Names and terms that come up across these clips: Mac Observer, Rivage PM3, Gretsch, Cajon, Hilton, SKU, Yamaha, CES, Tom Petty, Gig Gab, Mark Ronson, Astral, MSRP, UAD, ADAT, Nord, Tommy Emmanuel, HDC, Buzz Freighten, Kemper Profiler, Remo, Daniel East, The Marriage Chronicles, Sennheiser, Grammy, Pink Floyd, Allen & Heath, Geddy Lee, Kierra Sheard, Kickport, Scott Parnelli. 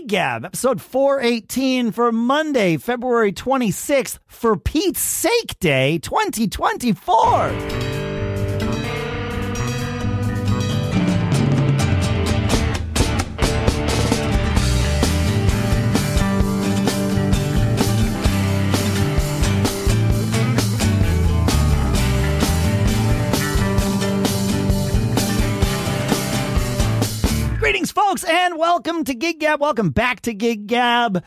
Gig Gab, episode 418 for Monday, February 26th, for Pete's Sake Day 2024. Greetings, folks, and welcome to Gig Gab. Welcome back to Gig Gab.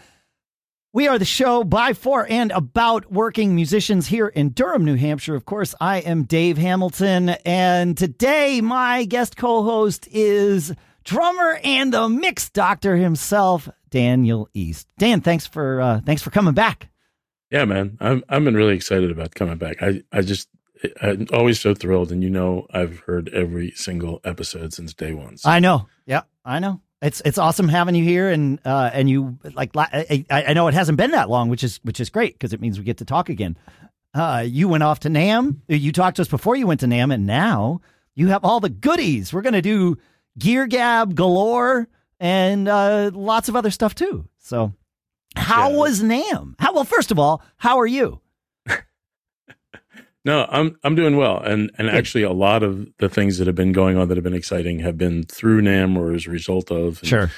We are the show by, for, and about working musicians here in Durham, New Hampshire. Of course, I am Dave Hamilton, and today my guest co-host is drummer and the mix doctor himself, Daniel East. Dan, thanks for coming back. Yeah, man, I've been really excited about coming back. I'm always so thrilled, and I've heard every single episode since day one. So. I know, yeah, I know. It's awesome having you here, and you like. I know it hasn't been that long, which is great because it means we get to talk again. You went off to NAMM. You talked to us before you went to NAMM, and now you have all the goodies. We're gonna do Gear Gab galore and lots of other stuff too. So, how was NAMM? Well, first of all, how are you? No, I'm doing well, and actually a lot of the things that have been going on that have been exciting have been through NAMM or as a result of. Sure,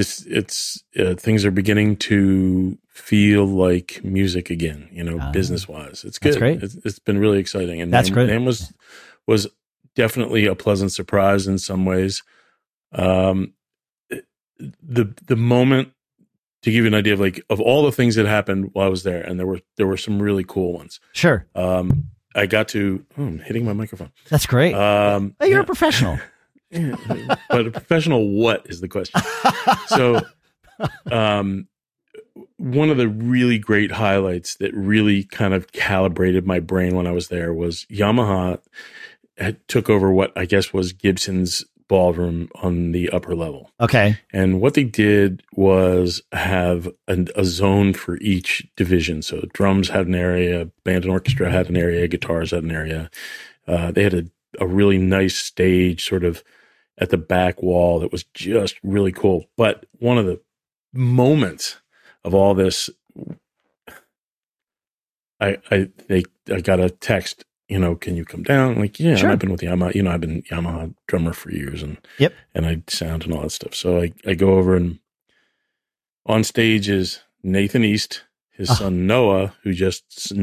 things are beginning to feel like music again. Business wise, it's good. That's great. It's been really exciting, and that's NAMM, great. NAMM was definitely a pleasant surprise in some ways. The moment, to give you an idea of all the things that happened while I was there, and there were some really cool ones. Sure. I got to... Oh, I'm hitting my microphone. That's great. You're a professional. But a professional what is the question? So one of the really great highlights that really kind of calibrated my brain when I was there was Yamaha took over what I guess was Gibson's ballroom on the upper level. Okay. And what they did was have a zone for each division. So drums had an area, band and orchestra had an area, guitars had an area. They had a really nice stage sort of at the back wall that was just really cool. But one of the moments of all this, I got a text, can you come down? Yeah, sure. I've been with Yamaha. I've been Yamaha drummer for years, and yep, and I sound and all that stuff. So I go over, and on stage is Nathan East, his son Noah, who just signed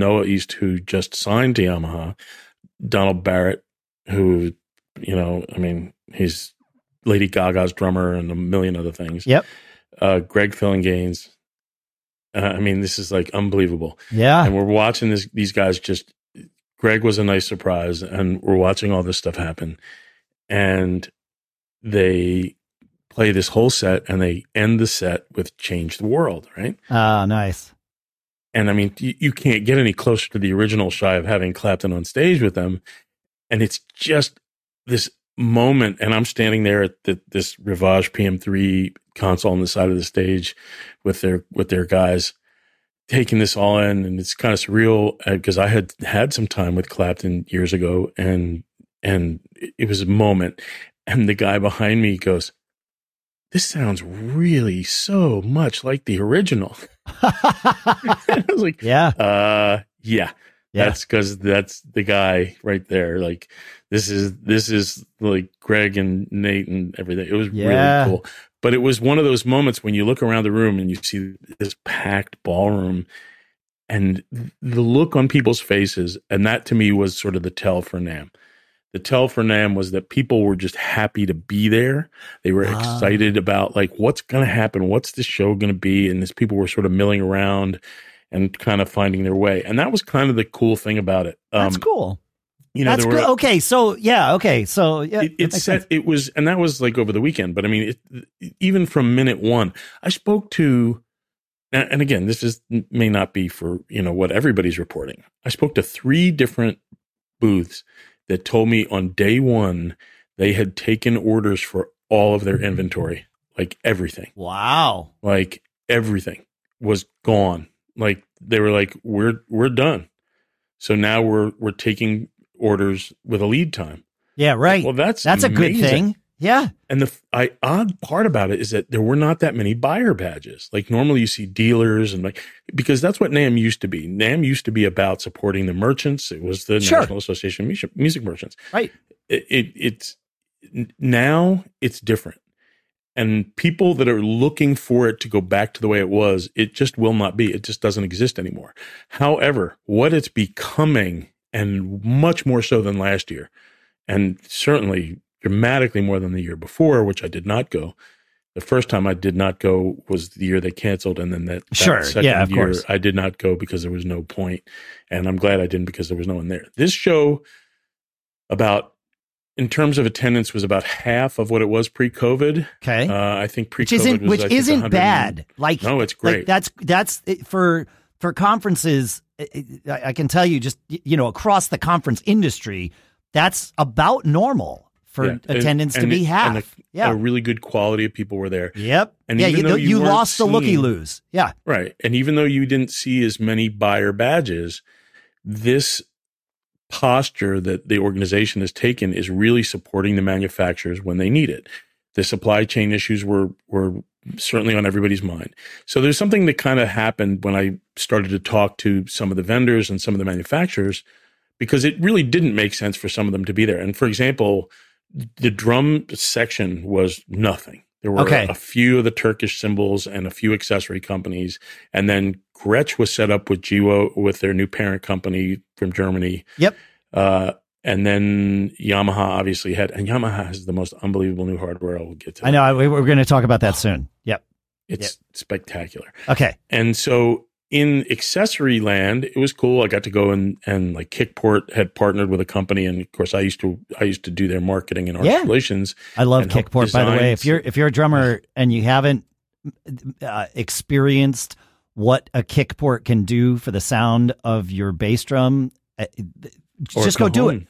to Yamaha, Donald Barrett, who he's Lady Gaga's drummer and a million other things. Yep, Greg Phillinganes. This is unbelievable. Yeah, and we're watching these guys just. Greg was a nice surprise, and we're watching all this stuff happen. And they play this whole set, and they end the set with Change the World, right? Oh, nice. And, you can't get any closer to the original shy of having Clapton on stage with them. And it's just this moment, and I'm standing there at this Rivage PM3 console on the side of the stage with their guys, taking this all in, and it's kind of surreal because I had some time with Clapton years ago, and it was a moment. And the guy behind me goes, "This sounds really so much like the original." I was like, "Yeah, that's because that's the guy right there. This is like Greg and Nate and everything." It was really cool. But it was one of those moments when you look around the room and you see this packed ballroom and the look on people's faces. And that to me was sort of the tell for NAMM. The tell for NAMM was that people were just happy to be there. They were excited about what's going to happen. What's the show going to be? And these people were sort of milling around and kind of finding their way. And that was kind of the cool thing about it. That's cool. That's good. It that was over the weekend, but even from minute one, I spoke to, and again, this may not be for, what everybody's reporting. I spoke to 3 different booths that told me on day one, they had taken orders for all of their inventory, everything. Wow. Everything was gone. They were we're done. So now we're taking orders with a lead time. Yeah, right. Well, that's amazing. A good thing. Yeah. And the odd part about it is that there were not that many buyer badges. Like normally you see dealers and like, because that's what NAMM used to be. NAMM used to be about supporting the merchants. It was the National Association of Music Merchants. Right. It's now it's different. And people that are looking for it to go back to the way it was, it just will not be. It just doesn't exist anymore. However, what it's becoming, and much more so than last year, and certainly dramatically more than the year before, which I did not go. The first time I did not go was the year they canceled, and then that second year course. I did not go because there was no point, and I'm glad I didn't because there was no one there. This show, in terms of attendance, was about half of what it was pre-COVID. Okay, I think pre-COVID which isn't bad. Like no, it's great. Like that's for conferences. I can tell you, just across the conference industry, that's about normal. For attendance to be half. And a really good quality of people were there. Yep. And even though you lost the looky-loos. Yeah. Right. And even though you didn't see as many buyer badges, this posture that the organization has taken is really supporting the manufacturers when they need it. The supply chain issues were certainly on everybody's mind. So there's something that kind of happened when I started to talk to some of the vendors and some of the manufacturers, because it really didn't make sense for some of them to be there. And for example, the drum section was nothing. There were a few of the Turkish cymbals and a few accessory companies. And then Gretsch was set up with GIO, with their new parent company from Germany. Yep. And then Yamaha obviously and Yamaha has the most unbelievable new hardware. We'll get to that. I know. We're going to talk about that soon. Yep. It's spectacular. Okay. And so in accessory land, it was cool. I got to go and like Kickport had partnered with a company, and of course I used to do their marketing and arts relations. I love Kickport, by the way. If you're a drummer and you haven't experienced what a Kickport can do for the sound of your bass drum, just go do it.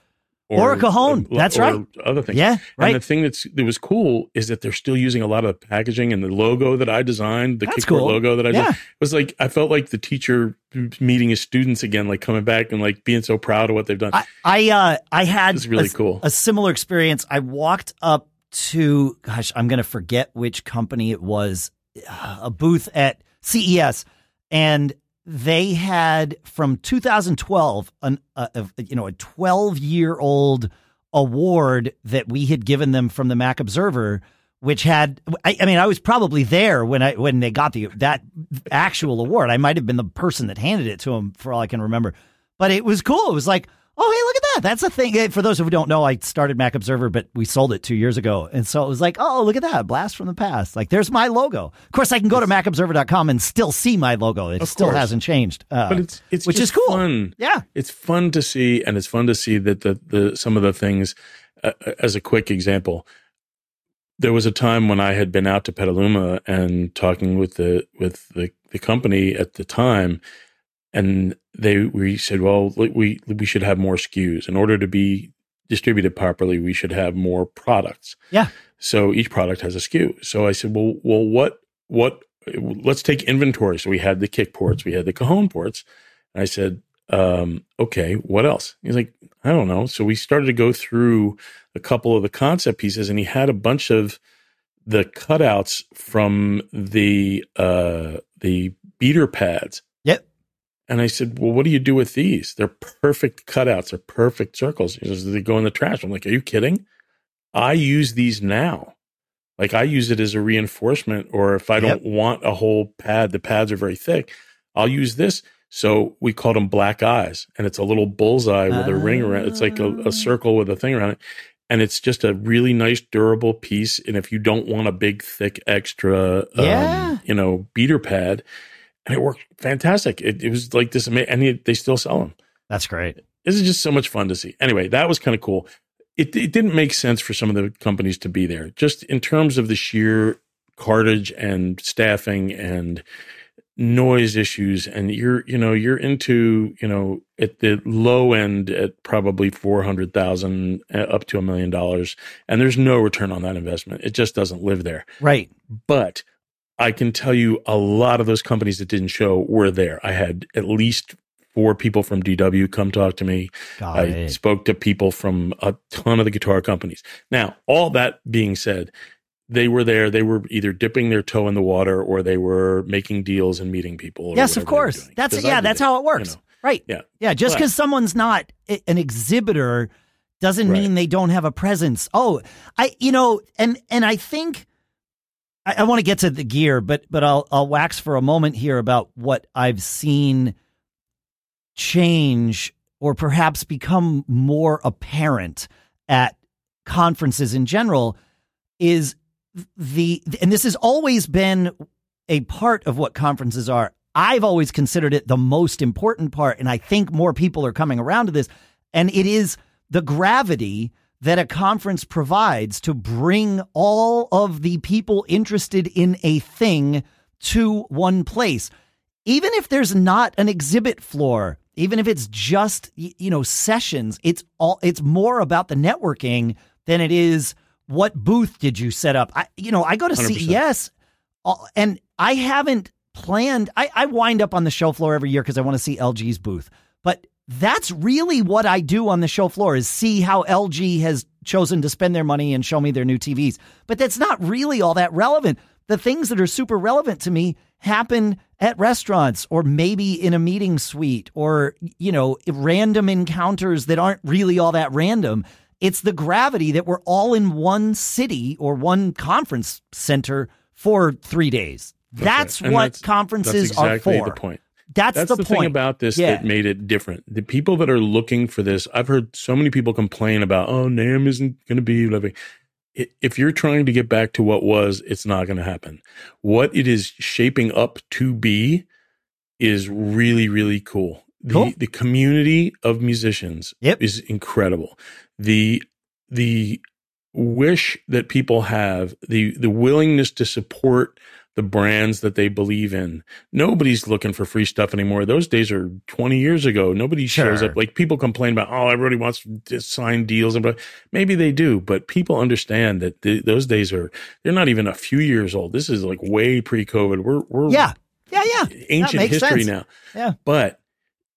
Or a Cajon. That's right. Other things. Yeah, right. And the thing that was cool is that they're still using a lot of packaging and the logo that I designed, the Kickport logo that I designed. It was like, I felt like the teacher meeting his students again, like coming back and like being so proud of what they've done. I had a similar experience. I walked up to, I'm going to forget which company it was, a booth at CES, and they had from 2012 a 12-year-old award that we had given them from the Mac Observer, which had I was probably there when they got that actual award. I might have been the person that handed it to them for all I can remember, but it was cool. It was like, oh, hey, look at that. That's a thing. For those who don't know, I started Mac Observer, but we sold it 2 years ago. And so it was like, oh, look at that. Blast from the past. Like, there's my logo. Of course, I can go to macobserver.com and still see my logo. It still hasn't changed, but it's which is cool. Fun. Yeah. It's fun to see. And it's fun to see that some of the things, as a quick example, there was a time when I had been out to Petaluma and talking with the company at the time. And we said, well, we should have more SKUs. In order to be distributed properly, we should have more products. Yeah. So each product has a SKU. So I said, well, what? Let's take inventory. So we had the kick ports, we had the Cajon ports. And I said, okay, what else? He's like, I don't know. So we started to go through a couple of the concept pieces, and he had a bunch of the cutouts from the beater pads. And I said, well, what do you do with these? They're perfect cutouts. They're perfect circles. He says, they go in the trash. I'm like, are you kidding? I use these now. Like, I use it as a reinforcement, or if I don't want a whole pad, the pads are very thick, I'll use this. So we called them black eyes. And it's a little bullseye with a ring around. It's like a circle with a thing around it. And it's just a really nice, durable piece. And if you don't want a big, thick, extra, beater pad, and it worked fantastic. It was like this amazing, and they still sell them. That's great. This is just so much fun to see. Anyway, that was kind of cool. It didn't make sense for some of the companies to be there, just in terms of the sheer cartage and staffing and noise issues. And you're into, at the low end at probably $400,000 up to $1 million. And there's no return on that investment. It just doesn't live there. Right. But I can tell you a lot of those companies that didn't show were there. I had at least 4 people from DW come talk to me. I spoke to people from a ton of the guitar companies. Now, all that being said, they were there. They were either dipping their toe in the water or they were making deals and meeting people. Yes, of course. That's how it works. You know? Right. Yeah. Yeah. Just because someone's not an exhibitor doesn't mean they don't have a presence. Oh, I think I want to get to the gear, but I'll wax for a moment here about what I've seen change or perhaps become more apparent at conferences in general is and this has always been a part of what conferences are. I've always considered it the most important part, and I think more people are coming around to this, and it is the gravity that a conference provides to bring all of the people interested in a thing to one place. Even if there's not an exhibit floor, even if it's just, sessions, it's more about the networking than it is what booth did you set up. I go to 100%. CES and I haven't planned. I wind up on the show floor every year because I want to see LG's booth. But that's really what I do on the show floor is see how LG has chosen to spend their money and show me their new TVs. But that's not really all that relevant. The things that are super relevant to me happen at restaurants or maybe in a meeting suite or, random encounters that aren't really all that random. It's the gravity that we're all in one city or one conference center for 3 days. That's okay. Conferences are for. The point. That's the point. Thing about this that made it different. The people that are looking for this, I've heard so many people complain about, NAMM isn't going to be whatever. If you're trying to get back to what was, it's not going to happen. What it is shaping up to be is really, really cool. The community of musicians is incredible. The wish that people have, the willingness to support the brands that they believe in. Nobody's looking for free stuff anymore. Those days are 20 years ago. Nobody shows up. Like, people complain about, everybody wants to sign deals. But maybe they do, but people understand that those days they're not even a few years old. This is like way pre-COVID. We're ancient history now. Yeah. But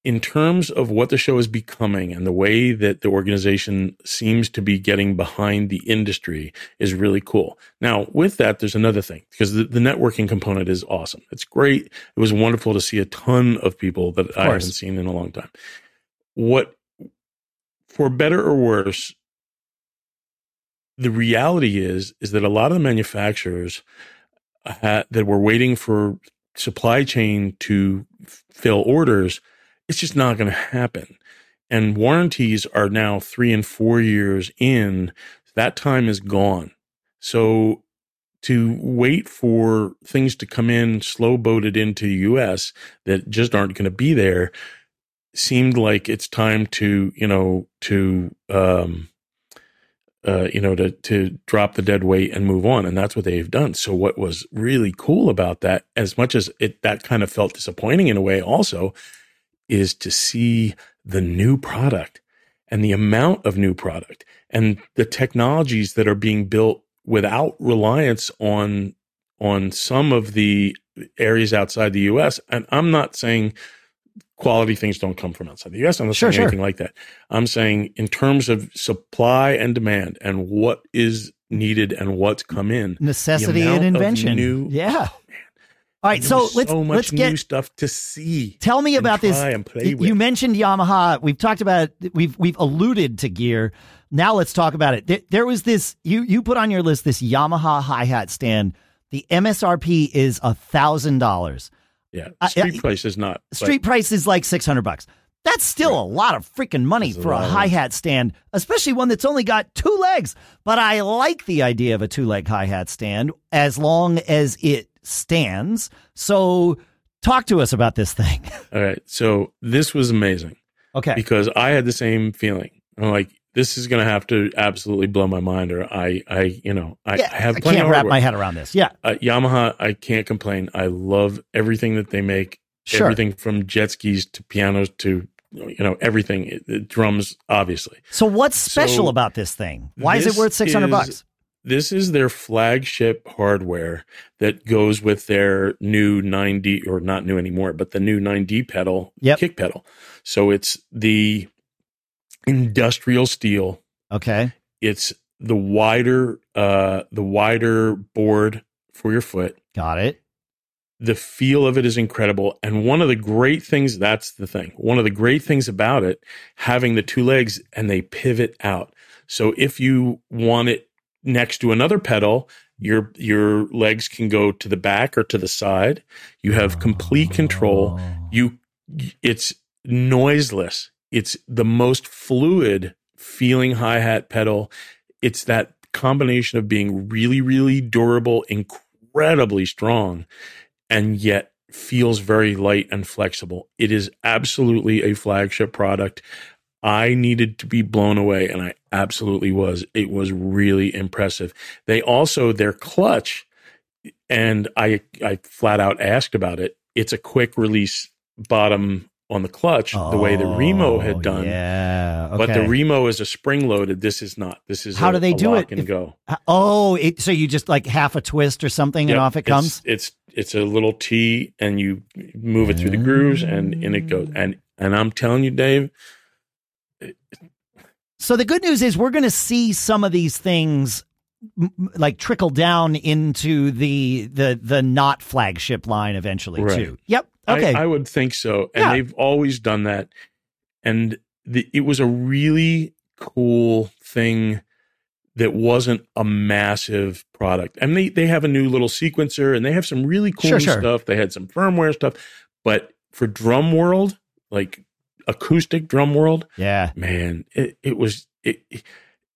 in terms of what the show is becoming and the way that the organization seems to be getting behind the industry is really cool. Now, with that, there's another thing, because the networking component is awesome. It's great. It was wonderful to see a ton of people that I haven't seen in a long time. What, for better or worse, the reality is that a lot of the manufacturers that were waiting for supply chain to fill orders, it's just not going to happen. And warranties are now 3 and 4 years in. That time is gone. So to wait for things to come in slow-boated into the U.S. that just aren't going to be there seemed like it's time to drop the dead weight and move on. And that's what they've done. So what was really cool about that, as much as that kind of felt disappointing in a way also, is to see the new product and the amount of new product and the technologies that are being built without reliance on some of the areas outside the U.S. And I'm not saying quality things don't come from outside the U.S. I'm not saying anything like that. I'm saying in terms of supply and demand and what is needed and what's come in. Necessity and invention. All right, so let's get new stuff to see. Tell me about this. And play with. You mentioned Yamaha. We've talked about it. We've alluded to gear. Now let's talk about it. There was this. You put on your list this Yamaha hi-hat stand. The MSRP is $1,000. Yeah, street price is not. Street price is like $600. That's still a lot of freaking money for a hi-hat stand, especially one that's only got 2 legs. But I like the idea of a 2-leg hi-hat stand as long as it stands. So talk to us about this thing. All right. So this was amazing. Okay. Because I had the same feeling. I'm like, this is going to have to absolutely blow my mind, or I have plenty of hardware. I can't wrap my head around this. Yeah. Yamaha, I can't complain. I love everything that they make. Sure. Everything from jet skis to pianos to, everything. Drums, obviously. So what's special about this thing? Why is it worth $600? This is their flagship hardware that goes with their new 9D, or not new anymore, but the new 9D pedal, kick pedal. So it's the industrial steel. Okay. It's the wider board for your foot. Got it. The feel of it is incredible. And one of the great things, that's the thing, one of the great things about it, having the two legs and they pivot out. So if you want it next to another pedal, your legs can go to the back or to the side. You have complete control. It's noiseless. It's the most fluid feeling hi-hat pedal. It's that combination of being really, really durable, incredibly strong, and yet feels very light and flexible. It is absolutely a flagship product. I needed to be blown away, and I absolutely was. It was really impressive. They also, their clutch, and I flat out asked about it, it's a quick release bottom on the clutch, the way the Remo had done. Yeah, okay. But the Remo is a spring-loaded. This is not. This is how do they do it? And go. So you just like half a twist or something, and off it comes? It's a little T, and you move it through the grooves, and in it goes. And I'm telling you, Dave... So the good news is we're going to see some of these things like trickle down into the not flagship line eventually too. Yep. Okay. I would think so. And they've always done that. And it was a really cool thing that wasn't a massive product. And they have a new little sequencer, and they have some really cool stuff. They had some firmware stuff, but for drum world, like acoustic drum world, man, it was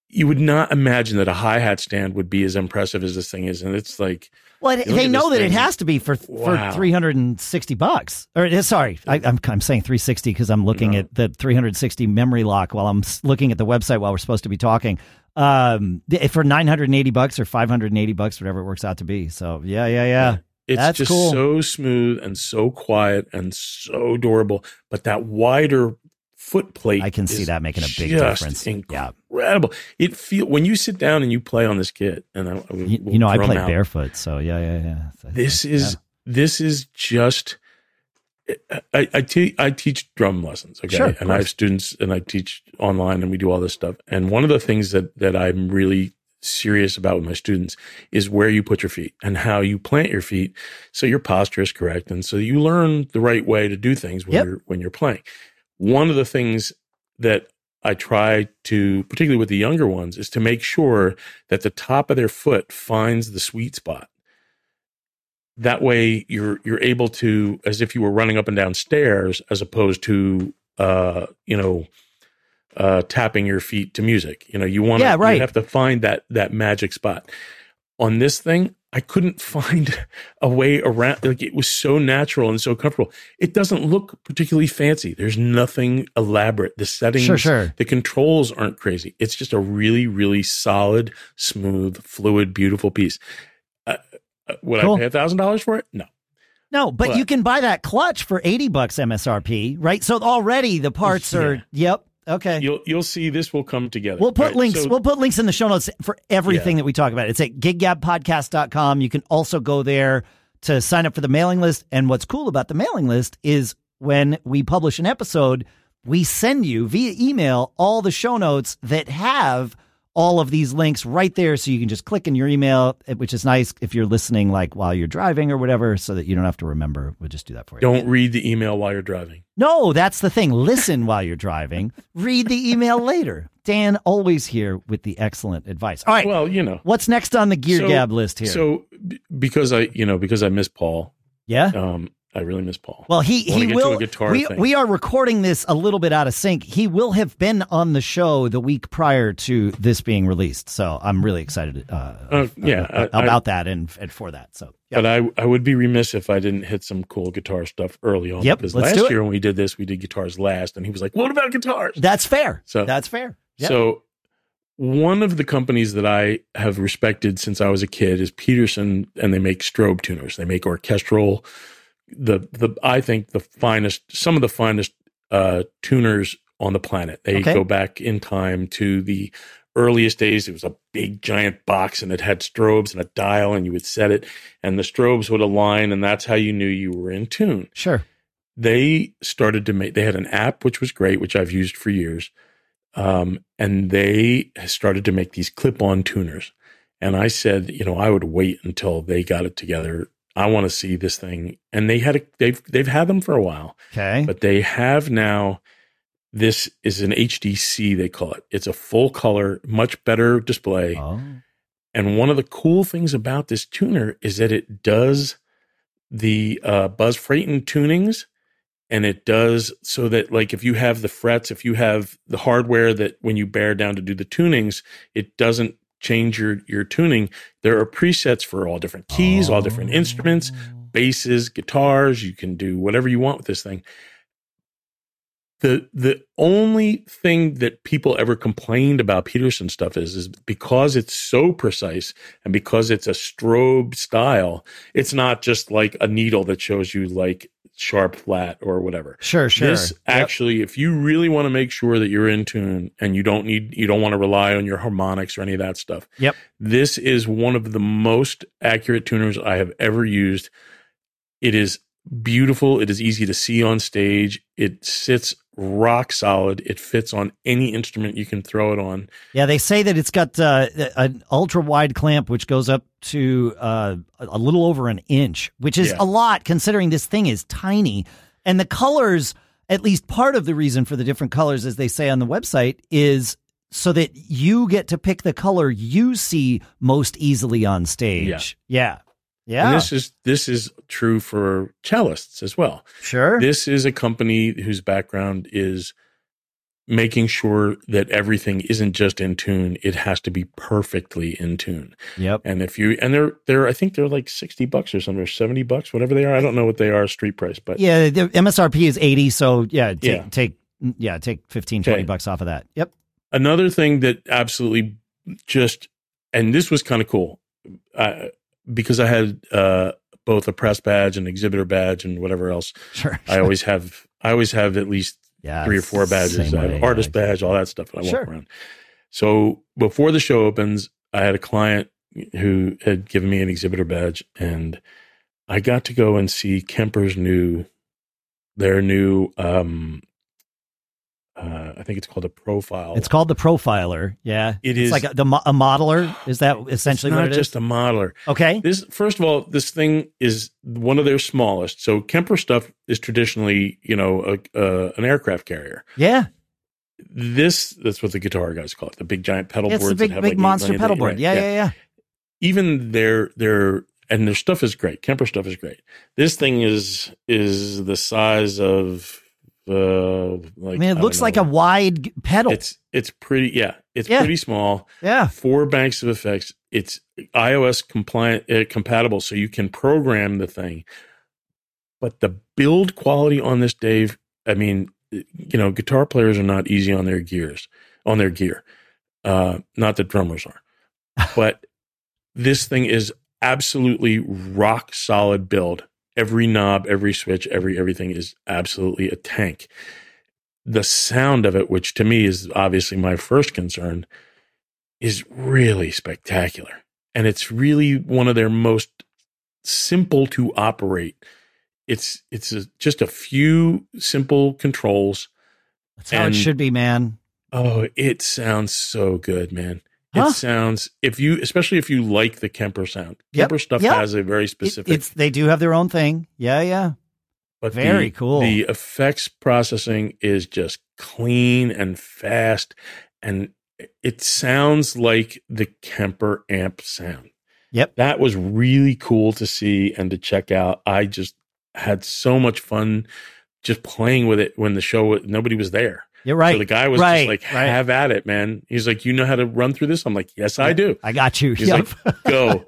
you would not imagine that a hi-hat stand would be as impressive as this thing is. And it's like, well, they know that thing. It has to be for $360 or sorry, I'm saying 360 because I'm looking at the 360 memory lock while I'm looking at the website while we're supposed to be talking, for $980 or $580, whatever it works out to be. So yeah. It's That's just cool. So smooth and so quiet and so durable. But that wider foot plate, I can see that making a big difference. Incredible. Yeah. It feels when you sit down and you play on this kit, and I play barefoot, so yeah. This is just. I teach drum lessons, okay, and I have students, and I teach online, and we do all this stuff. And one of the things that I'm really serious about with my students is where you put your feet and how you plant your feet, so your posture is correct, and so you learn the right way to do things when you're playing. One of the things that I try to, particularly with the younger ones, is to make sure that the top of their foot finds the sweet spot. That way, you're able to, as if you were running up and down stairs, as opposed to tapping your feet to music. You want to you have to find that magic spot. On this thing, I couldn't find a way around. Like, it was so natural and so comfortable. It doesn't look particularly fancy. There's nothing elaborate. The settings, the controls aren't crazy. It's just a really, really solid, smooth, fluid, beautiful piece. Would I pay $1,000 for it? No. No, but you can buy that clutch for $80 MSRP, right? So already the parts are, okay. You'll see this will come together. We'll put links. So, we'll put links in the show notes for everything that we talk about. It's at giggabpodcast.com. You can also go there to sign up for the mailing list. And what's cool about the mailing list is when we publish an episode, we send you via email all the show notes that have all of these links right there, so you can just click in your email, which is nice if you're listening like while you're driving or whatever, so that you don't have to remember. We'll just do that for you. Don't read the email while you're driving. No, that's the thing. Listen while you're driving. Read the email later. Dan, always here with the excellent advice. All right. Well, what's next on the Gear Gab list here? So because I miss Paul. Yeah. I really miss Paul. Well, he will. We are recording this a little bit out of sync. He will have been on the show the week prior to this being released, so I'm really excited about that and for that. So, but I would be remiss if I didn't hit some cool guitar stuff early on. Yep, because last year when we did this, we did guitars last, and he was like, "What about guitars?" That's fair. So that's fair. Yep. So one of the companies that I have respected since I was a kid is Peterson, and they make strobe tuners. They make orchestral. I think some of the finest tuners on the planet. They go back in time to the earliest days, it was a big giant box and it had strobes and a dial, and you would set it and the strobes would align, and that's how you knew you were in tune. Sure. They started to make, they had an app, which was great, which I've used for years. And they started to make these clip-on tuners. And I said, you know, I would wait until they got it together. I want to see this thing. And they had, they've had them for a while. Okay. But they have now, this is an HDC, they call it. It's a full color, much better display. Oh. And one of the cool things about this tuner is that it does the Buzz Freighten tunings, and it does so that, like, if you have the frets, if you have the hardware that when you bear down to do the tunings, it doesn't change your tuning. There are presets for all different keys, all different instruments, basses, guitars. You can do whatever you want with this thing. The only thing that people ever complained about Peterson stuff is because it's so precise and because it's a strobe style, it's not just like a needle that shows you like sharp, flat, or whatever. Sure, sure. This actually, if you really want to make sure that you're in tune and you don't want to rely on your harmonics or any of that stuff. Yep. This is one of the most accurate tuners I have ever used. It is beautiful. It is easy to see on stage. It sits rock solid. It fits on any instrument you can throw it on. Yeah, they say that it's got an ultra wide clamp, which goes up to a little over an inch, which is a lot considering this thing is tiny. And the colors, at least part of the reason for the different colors, as they say on the website, is so that you get to pick the color you see most easily on stage. Yeah. Yeah. And this is true for cellists as well. Sure. This is a company whose background is making sure that everything isn't just in tune, it has to be perfectly in tune. Yep. And if you they're I think they're like $60 or something, or $70, whatever they are. I don't know what they are street price, but yeah, the MSRP is 80, so take 15, okay, $20 off of that. Yep. Another thing that absolutely just, and this was kind of cool. Because I had both a press badge and exhibitor badge and whatever else. Sure. I always have at least 3 or 4 badges. I have an artist badge, all that stuff, and I walk around. So before the show opens, I had a client who had given me an exhibitor badge, and I got to go and see Kemper's new I think it's called a profile. It's called the Profiler. Yeah. It's like a modeler. Is that essentially what it is? It's not just a modeler. Okay. First of all, this thing is one of their smallest. So Kemper stuff is traditionally, you know, an aircraft carrier. Yeah. That's what the guitar guys call it. The big giant pedal boards. It's the big monster pedal board. Yeah. Even their stuff is great. Kemper stuff is great. This thing is the size of... it looks like a wide pedal. It's pretty, pretty small. Yeah, 4 banks of effects. It's iOS compatible, so you can program the thing. But the build quality on this, Dave. I mean, you know, guitar players are not easy on their gear. Not that drummers are, but this thing is absolutely rock solid build. Every knob, every switch, everything is absolutely a tank. The sound of it, which to me is obviously my first concern, is really spectacular. And it's really one of their most simple to operate. It's just a few simple controls. That's how it should be, man. Oh, it sounds so good, man. It sounds, especially if you like the Kemper sound. Kemper stuff has a very specific. They do have their own thing. Yeah. But very cool. The effects processing is just clean and fast, and it sounds like the Kemper amp sound. Yep. That was really cool to see and to check out. I just had so much fun just playing with it when the show, nobody was there. You're right. So the guy was just like, have at it, man. He's like, you know how to run through this? I'm like, yes, I do. I got you. He's like, go.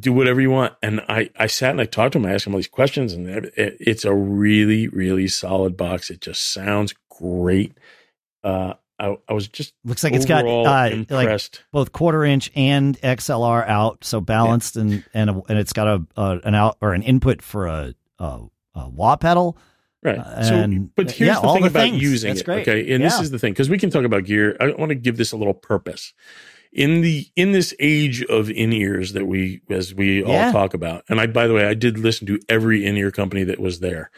Do whatever you want. And I sat and I talked to him. I asked him all these questions. And it's a really, really solid box. It just sounds great. I was just looks like it's got impressed. Like both quarter inch and XLR out, so balanced, and it's got an out or an input for a wah pedal. Right. And, so, but here's the thing about using it. Okay. And this is the thing, because we can talk about gear. I want to give this a little purpose. In this age of in-ears that we all talk about, and I, by the way, I did listen to every in-ear company that was there.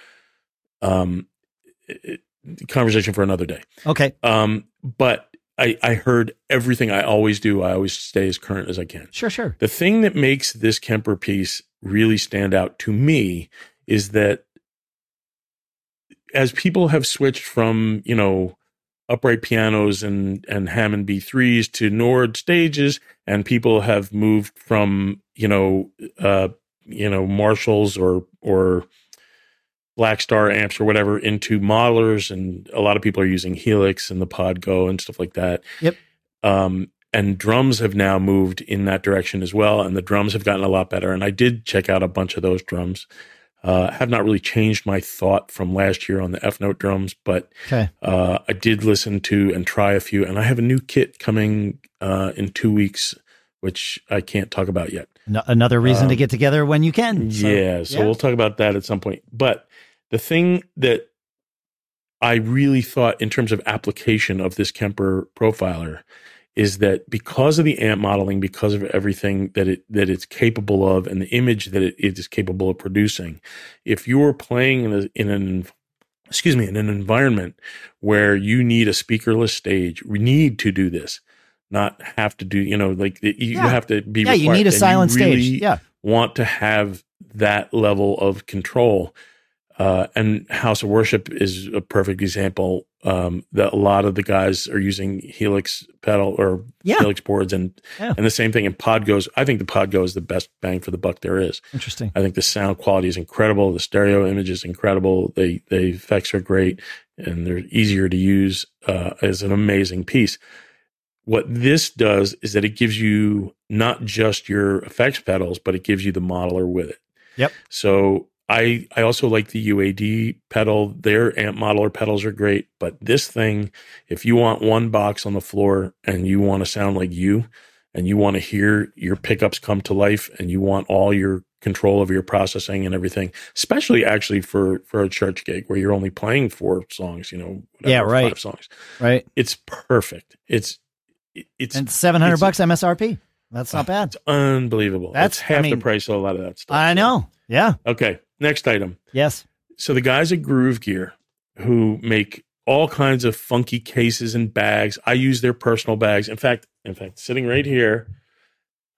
Conversation for another day. Okay. But I heard everything. I always do. I always stay as current as I can. Sure. The thing that makes this Kemper piece really stand out to me is that as people have switched from, you know, upright pianos and Hammond B3s to Nord stages, and people have moved from, Marshalls or Black Star amps or whatever into modelers, and a lot of people are using Helix and the Podgo and stuff like that. Yep. And drums have now moved in that direction as well, and the drums have gotten a lot better. And I did check out a bunch of those drums. Have not really changed my thought from last year on the F-Note drums, but I did listen to and try a few. And I have a new kit coming in 2 weeks, which I can't talk about yet. No, another reason to get together when you can. So we'll talk about that at some point. But the thing that I really thought in terms of application of this Kemper Profiler is that because of the amp modeling, because of everything that it's capable of and the image that it is capable of producing, if you're playing in an environment where you need a speakerless stage, we need to do this, not have to do, you have to be required. You need a silent stage. Want to have that level of control. And House of Worship is a perfect example that a lot of the guys are using Helix pedal or Helix boards and the same thing in Podgos. I think the Podgo is the best bang for the buck there is. Interesting. I think the sound quality is incredible. The stereo image is incredible. The effects are great, and they're easier to use as an amazing piece. What this does is that it gives you not just your effects pedals, but it gives you the modeler with it. Yep. So I also like the UAD pedal. Their amp modeler pedals are great, but this thing, if you want one box on the floor and you want to sound like you, and you want to hear your pickups come to life, and you want all your control over your processing and everything, especially actually for a church gig where you're only playing 4 songs, 5 songs. Right. It's perfect. It's and $700 MSRP. That's not bad. It's unbelievable. That's half the price of a lot of that stuff. I know. Yeah. Okay. Next item. Yes. So the guys at Groove Gear, who make all kinds of funky cases and bags. I use their personal bags. In fact, sitting right here,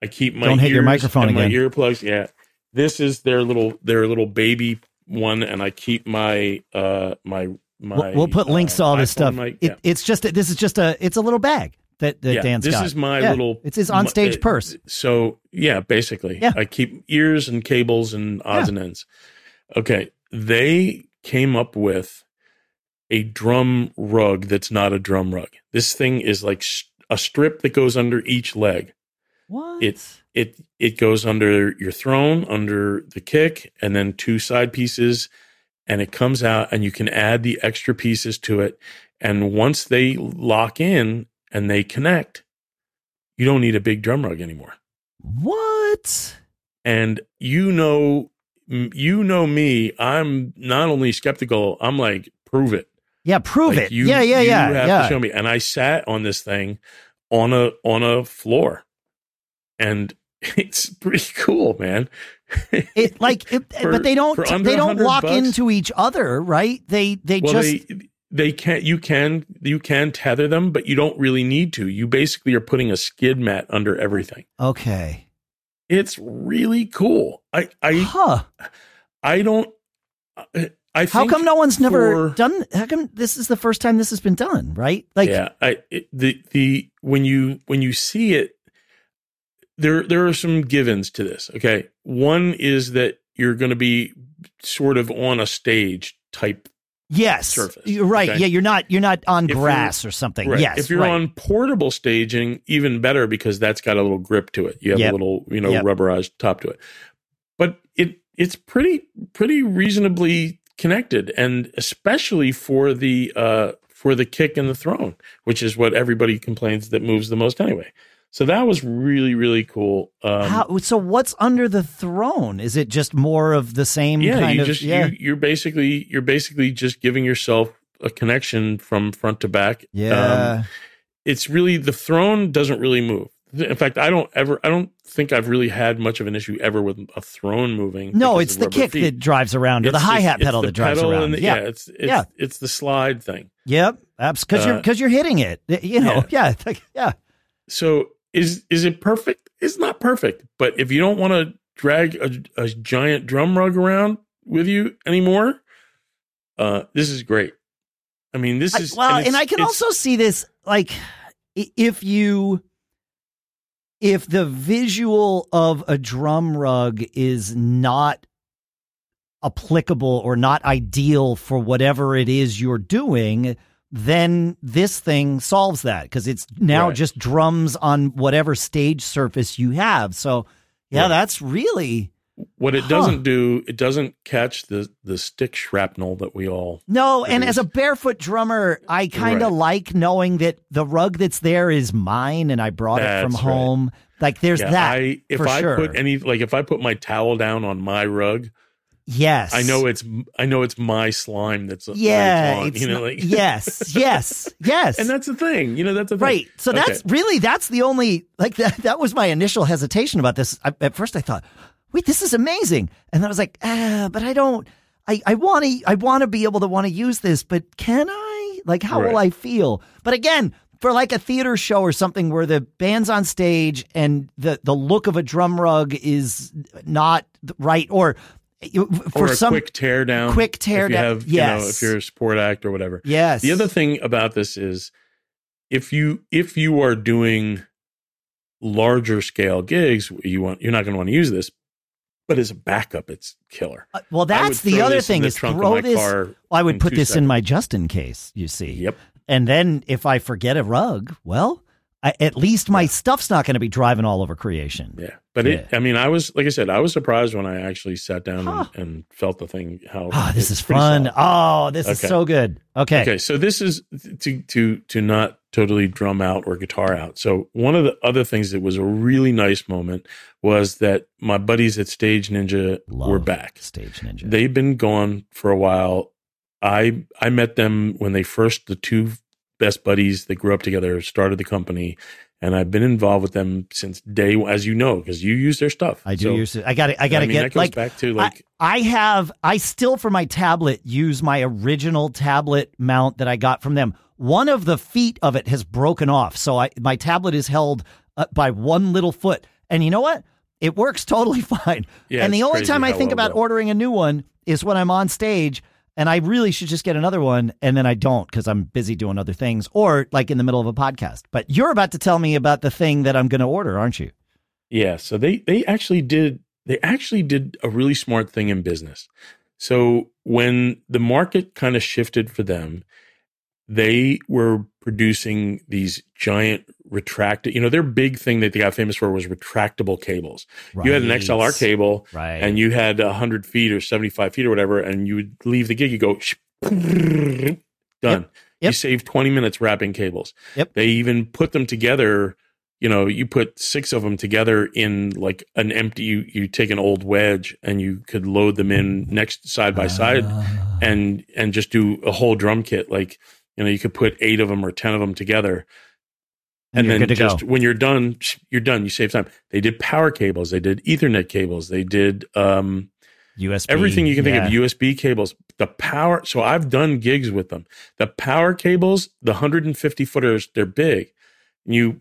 I keep my my earplugs. Yeah. This is their little baby one, and I keep my We'll put links to all this stuff. It's a little bag that Dan's got. This is my little... It's his on-stage purse. So, basically. Yeah. I keep ears and cables and odds and ends. Okay. They came up with a drum rug that's not a drum rug. This thing is like a strip that goes under each leg. What? It goes under your throne, under the kick, and then 2 side pieces, and it comes out, and you can add the extra pieces to it. And once they lock in... and they connect, you don't need a big drum rug anymore. What? And you know me, I'm not only skeptical, I'm like, prove it. Yeah, prove it. You have to show me. And I sat on this thing on a floor, and it's pretty cool, man. But they don't lock into each other, right? You can tether them, but you don't really need to. You basically are putting a skid mat under everything. Okay. It's really cool. How come this is the first time this has been done, right? When you see it, there are some givens to this. Okay. One is that you're going to be sort of on a stage type surface. Right. Okay? Yeah, you're not on grass or something. Right. Yes. If you're on portable staging, even better, because that's got a little grip to it. You have a little, rubberized top to it. But it's pretty reasonably connected, and especially for the kick and the throne, which is what everybody complains that moves the most anyway. So that was really, really cool. So what's under the throne? Is it just more of the same You're basically just giving yourself a connection from front to back. Yeah. It's really, the throne doesn't really move. In fact, I don't think I've really had much of an issue ever with a throne moving. No, it's the kick that drives around, or the hi-hat pedal that drives around. It's the slide thing. Yep, because you're hitting it. You know, yeah. So is it perfect? It's not perfect, but if you don't want to drag a giant drum rug around with you anymore, this is great. I mean, this is and I can also see this, like, if the visual of a drum rug is not applicable or not ideal for whatever it is you're doing, then this thing solves that, because it's now just drums on whatever stage surface you have. So, that's really... What it doesn't do, it doesn't catch the stick shrapnel that we all... No, produce. And as a barefoot drummer, I kind of like knowing that the rug that's there is mine and I brought it from home. Like, there's if I put my towel down on my rug... Yes, I know it's my slime that's yes. And that's the thing, right. So that's the only, like, that was my initial hesitation about this. At first, I thought, wait, this is amazing, and I was like, but I don't. I want to be able to use this, but can I? Like, how will I feel? But again, for like a theater show or something where the band's on stage and the look of a drum rug is not right, or quick tear down. If you're a support act or whatever. Yes. The other thing about this is, if you are doing larger scale gigs, you're not going to want to use this. But as a backup, it's killer. Well, that's the other thing, is throw this. I would put this in my Justin case. You see. Yep. And then if I forget a rug, well, at least my stuff's not going to be driving all over creation. Yeah. But I was surprised when I actually sat down and felt the thing. This is fun. Solid. Oh, this is so good. Okay. Okay. So this is to not totally drum out or guitar out. So one of the other things that was a really nice moment was that my buddies at Stage Ninja were back. Stage Ninja. They've been gone for a while. I met them when they first, the two best buddies that grew up together, started the company. And I've been involved with them since day one, as you know, because you use their stuff. I do use it. That goes back to, like, I still for my tablet use my original tablet mount that I got from them. One of the feet of it has broken off, so my tablet is held by one little foot. And you know what? It works totally fine. Yeah, and the only time I think about ordering a new one is when I'm on stage. And I really should just get another one, and then I don't, because I'm busy doing other things, or like in the middle of a podcast. But you're about to tell me about the thing that I'm going to order, aren't you? Yeah. So they actually did a really smart thing in business. So when the market kind of shifted for them, they were producing these giant retractable. Their big thing that they got famous for was retractable cables. Right. You had an XLR cable, and you had 100 feet or 75 feet or whatever, and you would leave the gig, you go, done. Yep. You save 20 minutes wrapping cables. Yep. They even put them together. You put 6 of them together in like an empty, you take an old wedge and you could load them in next side by side and just do a whole drum kit. Like, you could put 8 of them or 10 of them together. And then just when you're done. You save time. They did power cables. They did Ethernet cables. They did USB. Everything you can think of, USB cables. The power. So I've done gigs with them. The power cables, the 150 footers, they're big. You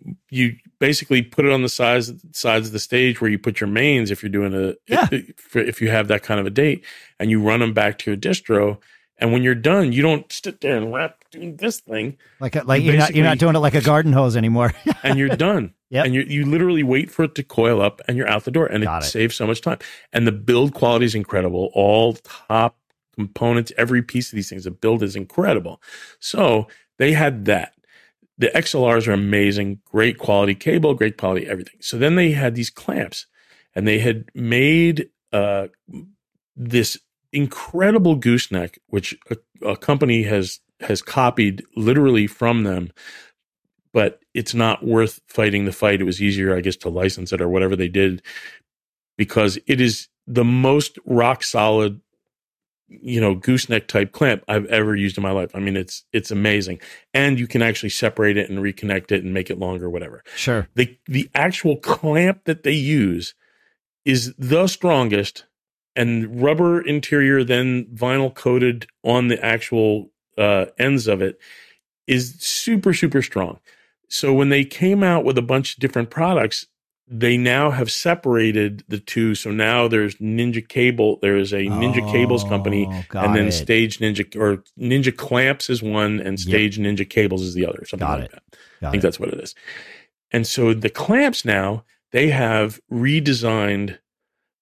basically put it on the sides of the stage where you put your mains if you're doing if you have that kind of a date, and you run them back to your distro. And when you're done, you don't sit there and wrap doing this thing. You're not doing it like a garden hose anymore. And you're done. Yep. And you literally wait for it to coil up and you're out the door. And it saves so much time. And the build quality is incredible. All top components, every piece of these things, the build is incredible. So they had that. The XLRs are amazing. Great quality cable, great quality everything. So then they had these clamps. And they had made this incredible gooseneck, which a company has copied literally from them, but it's not worth fighting the fight. It was easier, I guess, to license it or whatever they did, because it is the most rock solid, you know, gooseneck type clamp I've ever used in my life. I mean, it's amazing. And you can actually separate it and reconnect it and make it longer, whatever. Sure. The actual clamp that they use is the strongest, and rubber interior, then vinyl coated on the actual ends of it, is super, super strong. So when they came out with a bunch of different products, they now have separated the two. So now there's Ninja Cable. There is a Ninja Cables company, and then Stage Ninja, or Ninja Clamps is one, and Stage Ninja Cables is the other. Something like that. I think that's what it is. And so the clamps now, they have redesigned.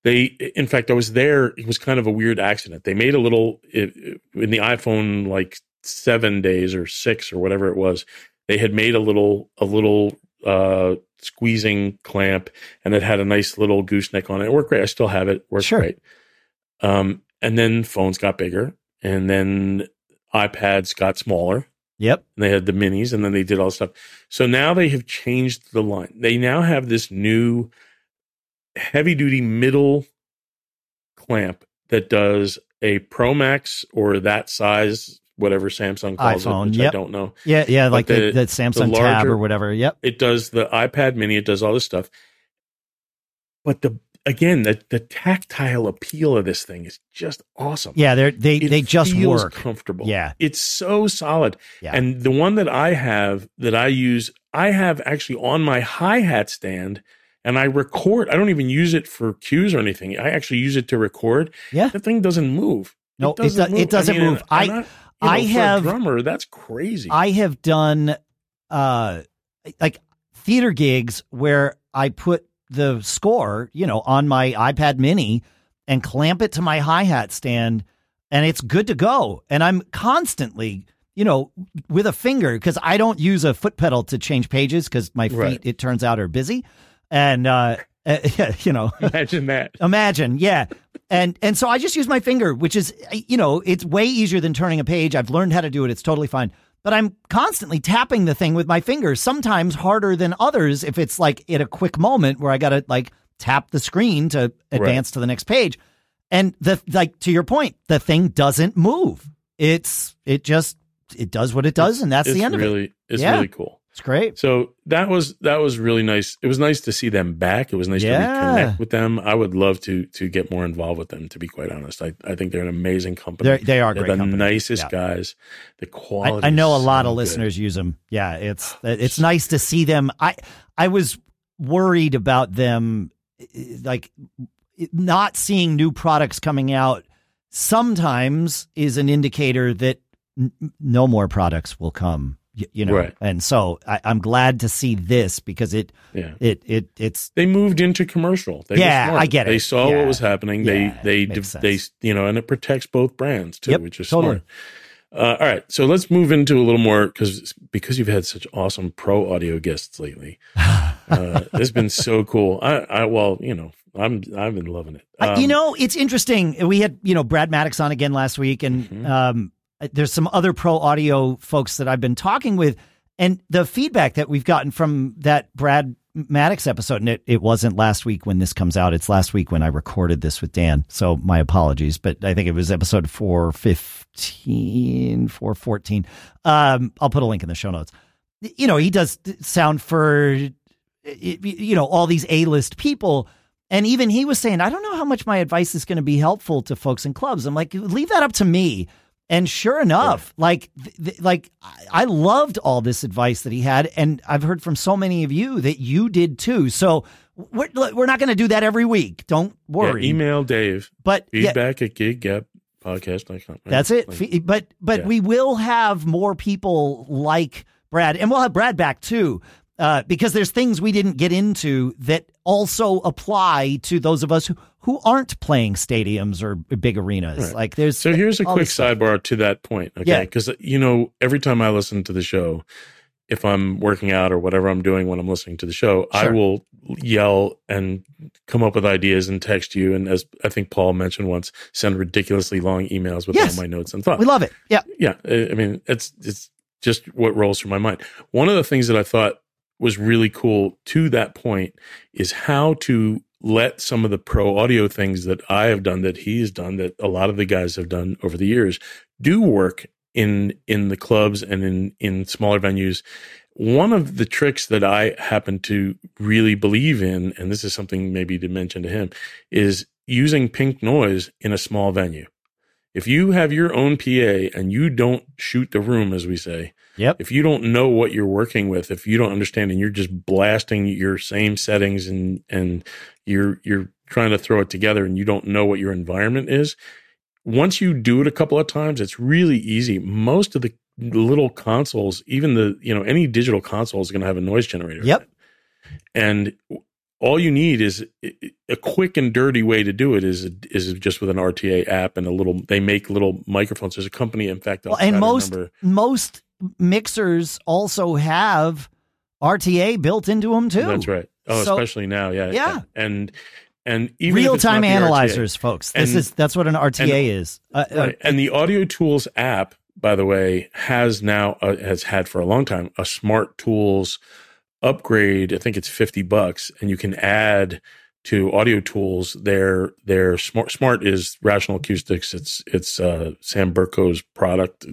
In fact, I was there. It was kind of a weird accident. They made a little in the iPhone, like 7 days or six or whatever it was. They had made a little squeezing clamp, and it had a nice little gooseneck on it. It worked great. I still have it. Worked great. And then phones got bigger, and then iPads got smaller. Yep. And they had the minis, and then they did all this stuff. So now they have changed the line. They now have this new heavy-duty middle clamp that does a Pro Max or that size, whatever Samsung calls it, which I don't know. Yeah, but like the Samsung larger Tab or whatever. Yep. It does the iPad mini. It does all this stuff. But the tactile appeal of this thing is just awesome. Yeah, they just work comfortable. Yeah, it's so solid. Yeah. And the one that I have that I use, I have actually on my hi-hat stand, and I record. I don't even use it for cues or anything. I actually use it to record. Yeah, the thing doesn't move. No, it doesn't move. I have for a drummer. That's crazy. I have done like theater gigs where I put the score, you know, on my iPad mini and clamp it to my hi-hat stand, and it's good to go. And I'm constantly, you know, with a finger, because I don't use a foot pedal to change pages because my feet, it turns out, are busy. And, you know, imagine that. Yeah. And so I just use my finger, which is, you know, it's way easier than turning a page. I've learned how to do it. It's totally fine. But I'm constantly tapping the thing with my fingers, sometimes harder than others if it's like at a quick moment where I got to like tap the screen to advance to the next page. And to your point, the thing doesn't move. It does what it does. And that's the end of it. It's really cool. It's great. So that was really nice. It was nice to see them back. It was nice to reconnect with them. I would love to get more involved with them, to be quite honest. I think they're an amazing company. They're great. They're the nicest guys. The quality. I know a lot of listeners use them. Yeah, it's nice to see them. I was worried about them, like not seeing new products coming out. Sometimes is an indicator that no more products will come. You know, and so I'm glad to see this, because it's they moved into commercial. They were smart. I get it. They saw what was happening. They you know, and it protects both brands too, which is totally smart. All right, so let's move into a little more because you've had such awesome pro audio guests lately. It's been so cool. Well, you know, I've been loving it. You know, it's interesting. We had, you know, Brad Maddox on again last week, and there's some other pro audio folks that I've been talking with, and the feedback that we've gotten from that Brad Maddox episode, and it wasn't last week when this comes out. It's last week when I recorded this with Dan. So my apologies, but I think it was episode 414. I'll put a link in the show notes. You know, he does sound for, you know, all these A-list people. And even he was saying, I don't know how much my advice is going to be helpful to folks in clubs. I'm like, leave that up to me. And sure enough, like I loved all this advice that he had, and I've heard from so many of you that you did too. So we're not going to do that every week. Don't worry. Yeah, email Dave, but feedback at giggabpodcast.com. That's it. But we will have more people like Brad, and we'll have Brad back too, because there's things we didn't get into that also apply to those of us who aren't playing stadiums or big arenas. Right. Like there's so here's a quick sidebar to that point, okay? Because you know, every time I listen to the show, if I'm working out or whatever I'm doing when I'm listening to the show, I will yell and come up with ideas and text you. And as I think Paul mentioned once, send ridiculously long emails with all my notes and thoughts. We love it. Yeah, I mean, it's just what rolls through my mind. One of the things that I thought was really cool to that point is how to let some of the pro audio things that I have done, that he's done, that a lot of the guys have done over the years, do work in the clubs and in smaller venues. One of the tricks that I happen to really believe in, and this is something maybe to mention to him, is using pink noise in a small venue. If you have your own PA and you don't shoot the room, as we say, if you don't know what you're working with, if you don't understand and you're just blasting your same settings and you're trying to throw it together and you don't know what your environment is, once you do it a couple of times, it's really easy. Most of the little consoles, even the, you know, any digital console is going to have a noise generator. And all you need is a quick and dirty way to do it is just with an RTA app and a little, they make little microphones. There's a company, in fact, most mixers also have RTA built into them too. That's right. Oh, so, especially now. Yeah. And even real-time analyzers, RTA, folks, that's what an RTA is. And the Audio Tools app, by the way, has now, has had for a long time, a Smart Tools upgrade. I think it's $50, and you can add to Audio Tools their smart is Rational Acoustics. It's Sam Burko's product,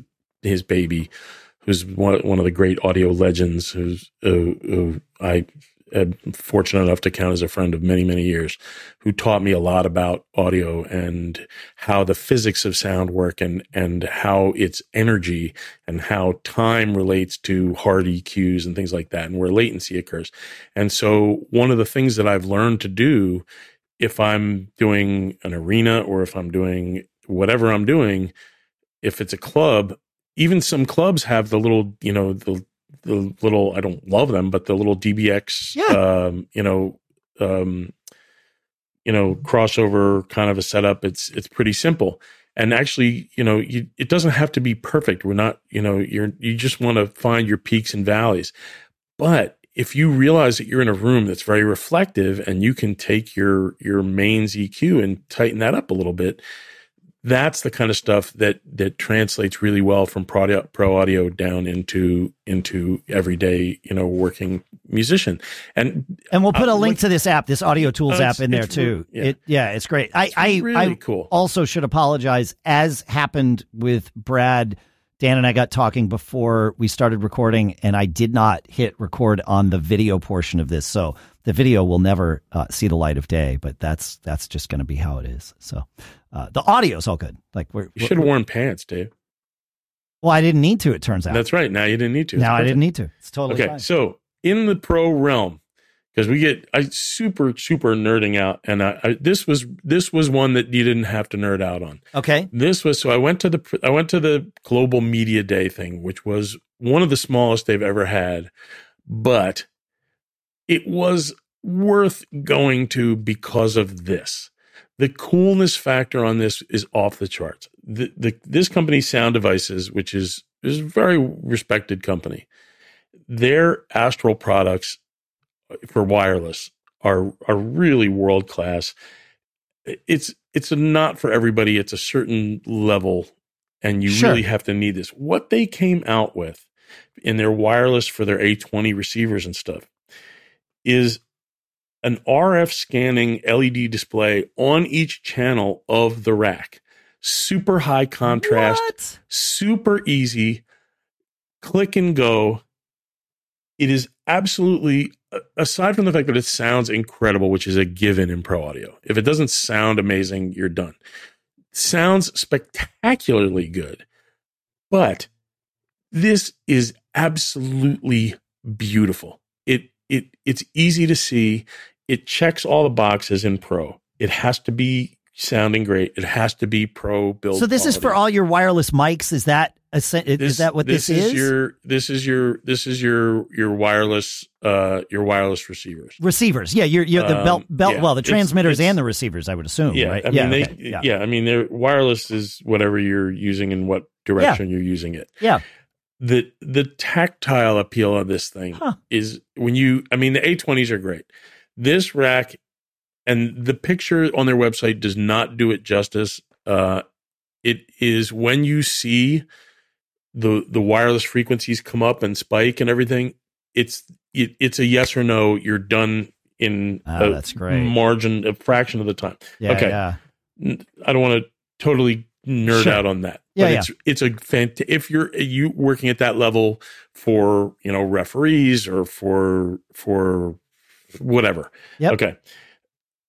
his baby, who's one of the great audio legends, who I am fortunate enough to count as a friend of many, many years, who taught me a lot about audio and how the physics of sound work and how its energy and how time relates to hard EQs and things like that, and where latency occurs. And so one of the things that I've learned to do, if I'm doing an arena or if I'm doing whatever I'm doing, if it's a club, even some clubs have the little, you know, the little, I don't love them, but the little DBX, crossover kind of a setup. It's pretty simple. And actually, it doesn't have to be perfect. We're not, you just want to find your peaks and valleys. But if you realize that you're in a room that's very reflective and you can take your mains EQ and tighten that up a little bit, that's the kind of stuff that translates really well from pro audio down into everyday, working musician. And we'll put a link to this app, this Audio Tools app in there too. It's great. It's really cool. Also should apologize, as happened with Brad. Dan and I got talking before we started recording, and I did not hit record on the video portion of this. So the video will never see the light of day, but that's just going to be how it is. So the audio is all good. Like you should have worn pants, Dave. Well, I didn't need to, it turns out. That's right. Now you didn't need to. Now I didn't need to. It's totally okay, fine. So in the pro realm, because I super, super nerding out. And this was one that you didn't have to nerd out on. Okay. I went to the Global Media Day thing, which was one of the smallest they've ever had, but it was worth going to because of this. The coolness factor on this is off the charts. This company, Sound Devices, which is a very respected company, their Astral products for wireless are really world class. It's not for everybody. It's a certain level, and you really have to need this. What they came out with in their wireless for their A20 receivers and stuff is an RF scanning LED display on each channel of the rack. Super high contrast, super easy, click and go. It is absolutely, aside from the fact that it sounds incredible, which is a given in pro audio. If it doesn't sound amazing, you're done. Sounds spectacularly good, but this is absolutely beautiful. It's easy to see. It checks all the boxes in pro. It has to be sounding great. It has to be pro build. So this quality is for all your wireless mics. Is that what this is? This is your wireless receivers. You're the belt. Yeah, well, the transmitters and the receivers, I would assume. Yeah, right? I mean, wireless is whatever you're using and what direction you're using it. Yeah. The tactile appeal of this thing is the A20s are great. This rack, and the picture on their website does not do it justice. It is when you see the wireless frequencies come up and spike and everything, it's a yes or no. You're done in a fraction of the time. Yeah, okay. Yeah. I don't want to totally nerd out on that. Yeah, but it's a fantastic, if you're working at that level for, referees or for whatever. Yep. Okay.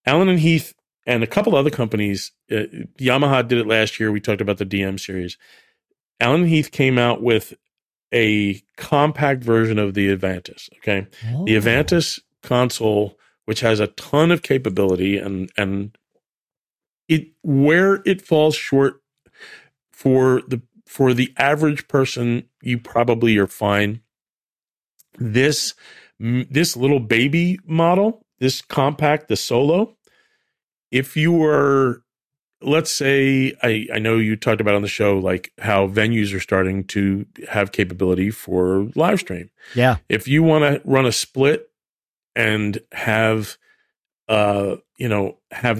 Allen and Heath and a couple other companies, Yamaha did it last year. We talked about the DM series. Allen and Heath came out with a compact version of the Avantis. Okay. Oh. The Avantis console, which has a ton of capability, and it, where it falls short for the average person, you probably are fine. This little baby model, this compact, the Solo, if you are, let's say, I know you talked about on the show, like how venues are starting to have capability for live stream. Yeah. If you want to run a split and have, have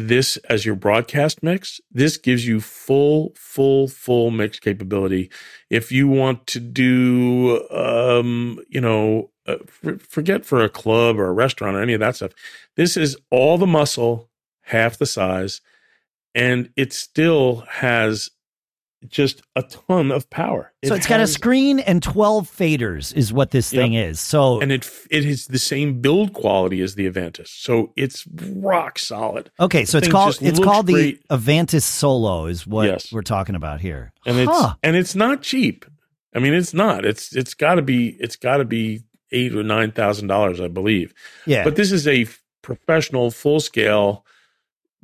this as your broadcast mix, this gives you full mix capability. If you want to do, forget for a club or a restaurant or any of that stuff, this is all the muscle, half the size, and it still has just a ton of power. So it's got a screen and 12 faders is what this thing is. So, and it is the same build quality as the Avantis. So it's rock solid. Okay. So it's called the Avantis Solo is what we're talking about here. And it's not cheap. I mean, it's not, it's gotta be $8,000 or $9,000, I believe. Yeah. But this is a professional full scale,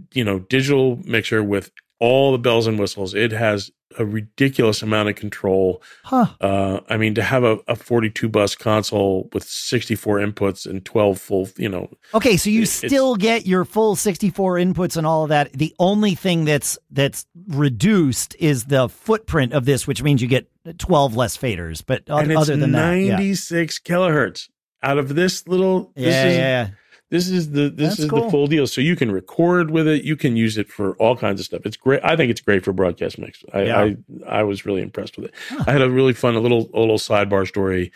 digital mixer with all the bells and whistles. It has a ridiculous amount of control. To have a 42 bus console with 64 inputs and 12 full, Okay, so you still get your full 64 inputs and all of that. The only thing that's reduced is the footprint of this, which means you get 12 less faders. But other than that, 96 kilohertz out of this little. This is the full deal. So you can record with it. You can use it for all kinds of stuff. It's great. I think it's great for broadcast mix. I was really impressed with it. Huh. I had a really fun little sidebar story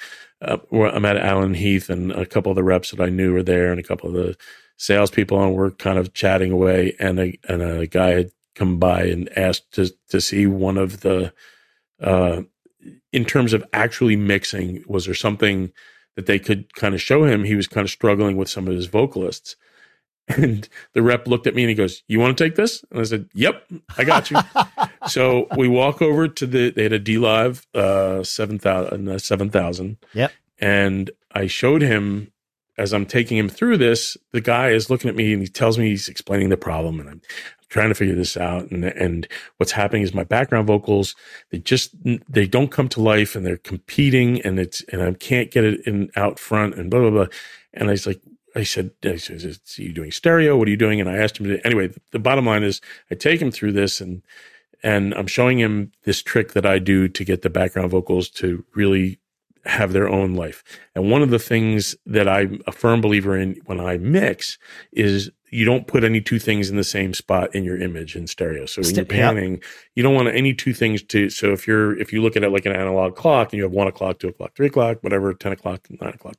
where I met Allen Heath and a couple of the reps that I knew were there, and a couple of the salespeople, and we're kind of chatting away. And a guy had come by and asked to see one of the in terms of actually mixing, was there something that they could kind of show him? He was kind of struggling with some of his vocalists. And the rep looked at me and he goes, "You want to take this?" And I said, "Yep, I got you." So we walk over to they had a D-Live 7000. Yep. And I showed him, as I'm taking him through this, the guy is looking at me and he tells me he's explaining the problem. And I'm trying to figure this out. And what's happening is my background vocals, they don't come to life and they're competing and I can't get it in out front and blah, blah, blah. And I said, "Are you doing stereo? What are you doing?" And I asked him anyway, the bottom line is I take him through this and I'm showing him this trick that I do to get the background vocals to really have their own life. And one of the things that I'm a firm believer in when I mix is you don't put any two things in the same spot in your image in stereo. So when you're panning, you don't want any two things to. So if you look at it like an analog clock and you have 1 o'clock, 2 o'clock, 3 o'clock, whatever, 10 o'clock, 9 o'clock,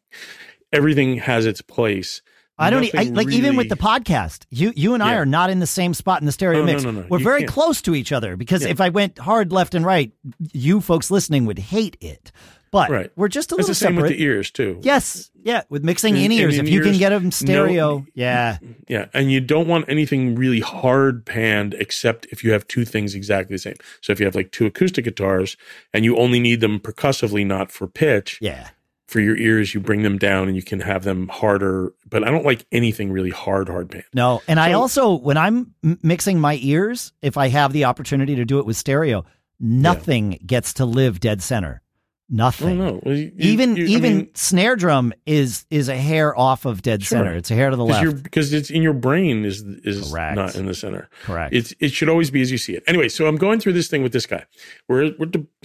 everything has its place. Even with the podcast, you and I are not in the same spot in the stereo mix. No. We're very close to each other because if I went hard left and right, you folks listening would hate it. But we're just a little separate. It's the same with the ears, too. Yes. Yeah, with mixing in-ears. If you can get them stereo. Yeah, and you don't want anything really hard panned except if you have two things exactly the same. So if you have like two acoustic guitars and you only need them percussively, not for pitch. Yeah. For your ears, you bring them down and you can have them harder. But I don't like anything really hard panned. No, and so, I also, when I'm mixing my ears, if I have the opportunity to do it with stereo, nothing gets to live dead center. Nothing. Well, no. Well, snare drum is a hair off of dead center. It's a hair to the left because it's in your brain is correct. Not in the center. Correct. It should always be as you see it. Anyway, so I'm going through this thing with this guy. We're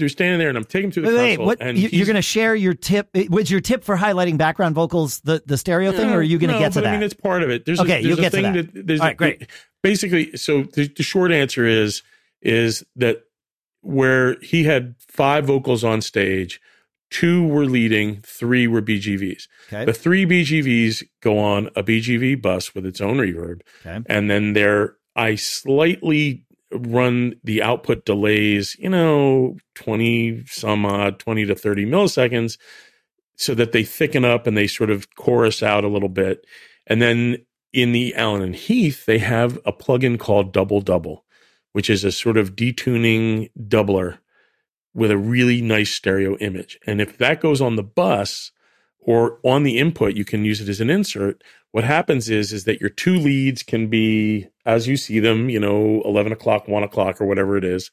standing there and I'm taking him through the console. What, and you're going to share your tip? Was your tip for highlighting background vocals the stereo thing, or are you going to get to that? I mean, it's part of it. There's you'll get to that. All right, great. Basically, so the short answer is that where he had 5 vocals on stage, 2 were leading, 3 were BGVs. Okay. The 3 BGVs go on a BGV bus with its own reverb, okay, and then I slightly run the output delays, 20 to 30 milliseconds, so that they thicken up and they sort of chorus out a little bit. And then in the Allen and Heath, they have a plugin called Double Double, which is a sort of detuning doubler with a really nice stereo image. And if that goes on the bus or on the input, you can use it as an insert. What happens is that your 2 leads can be, as you see them, 11 o'clock, 1 o'clock, or whatever it is.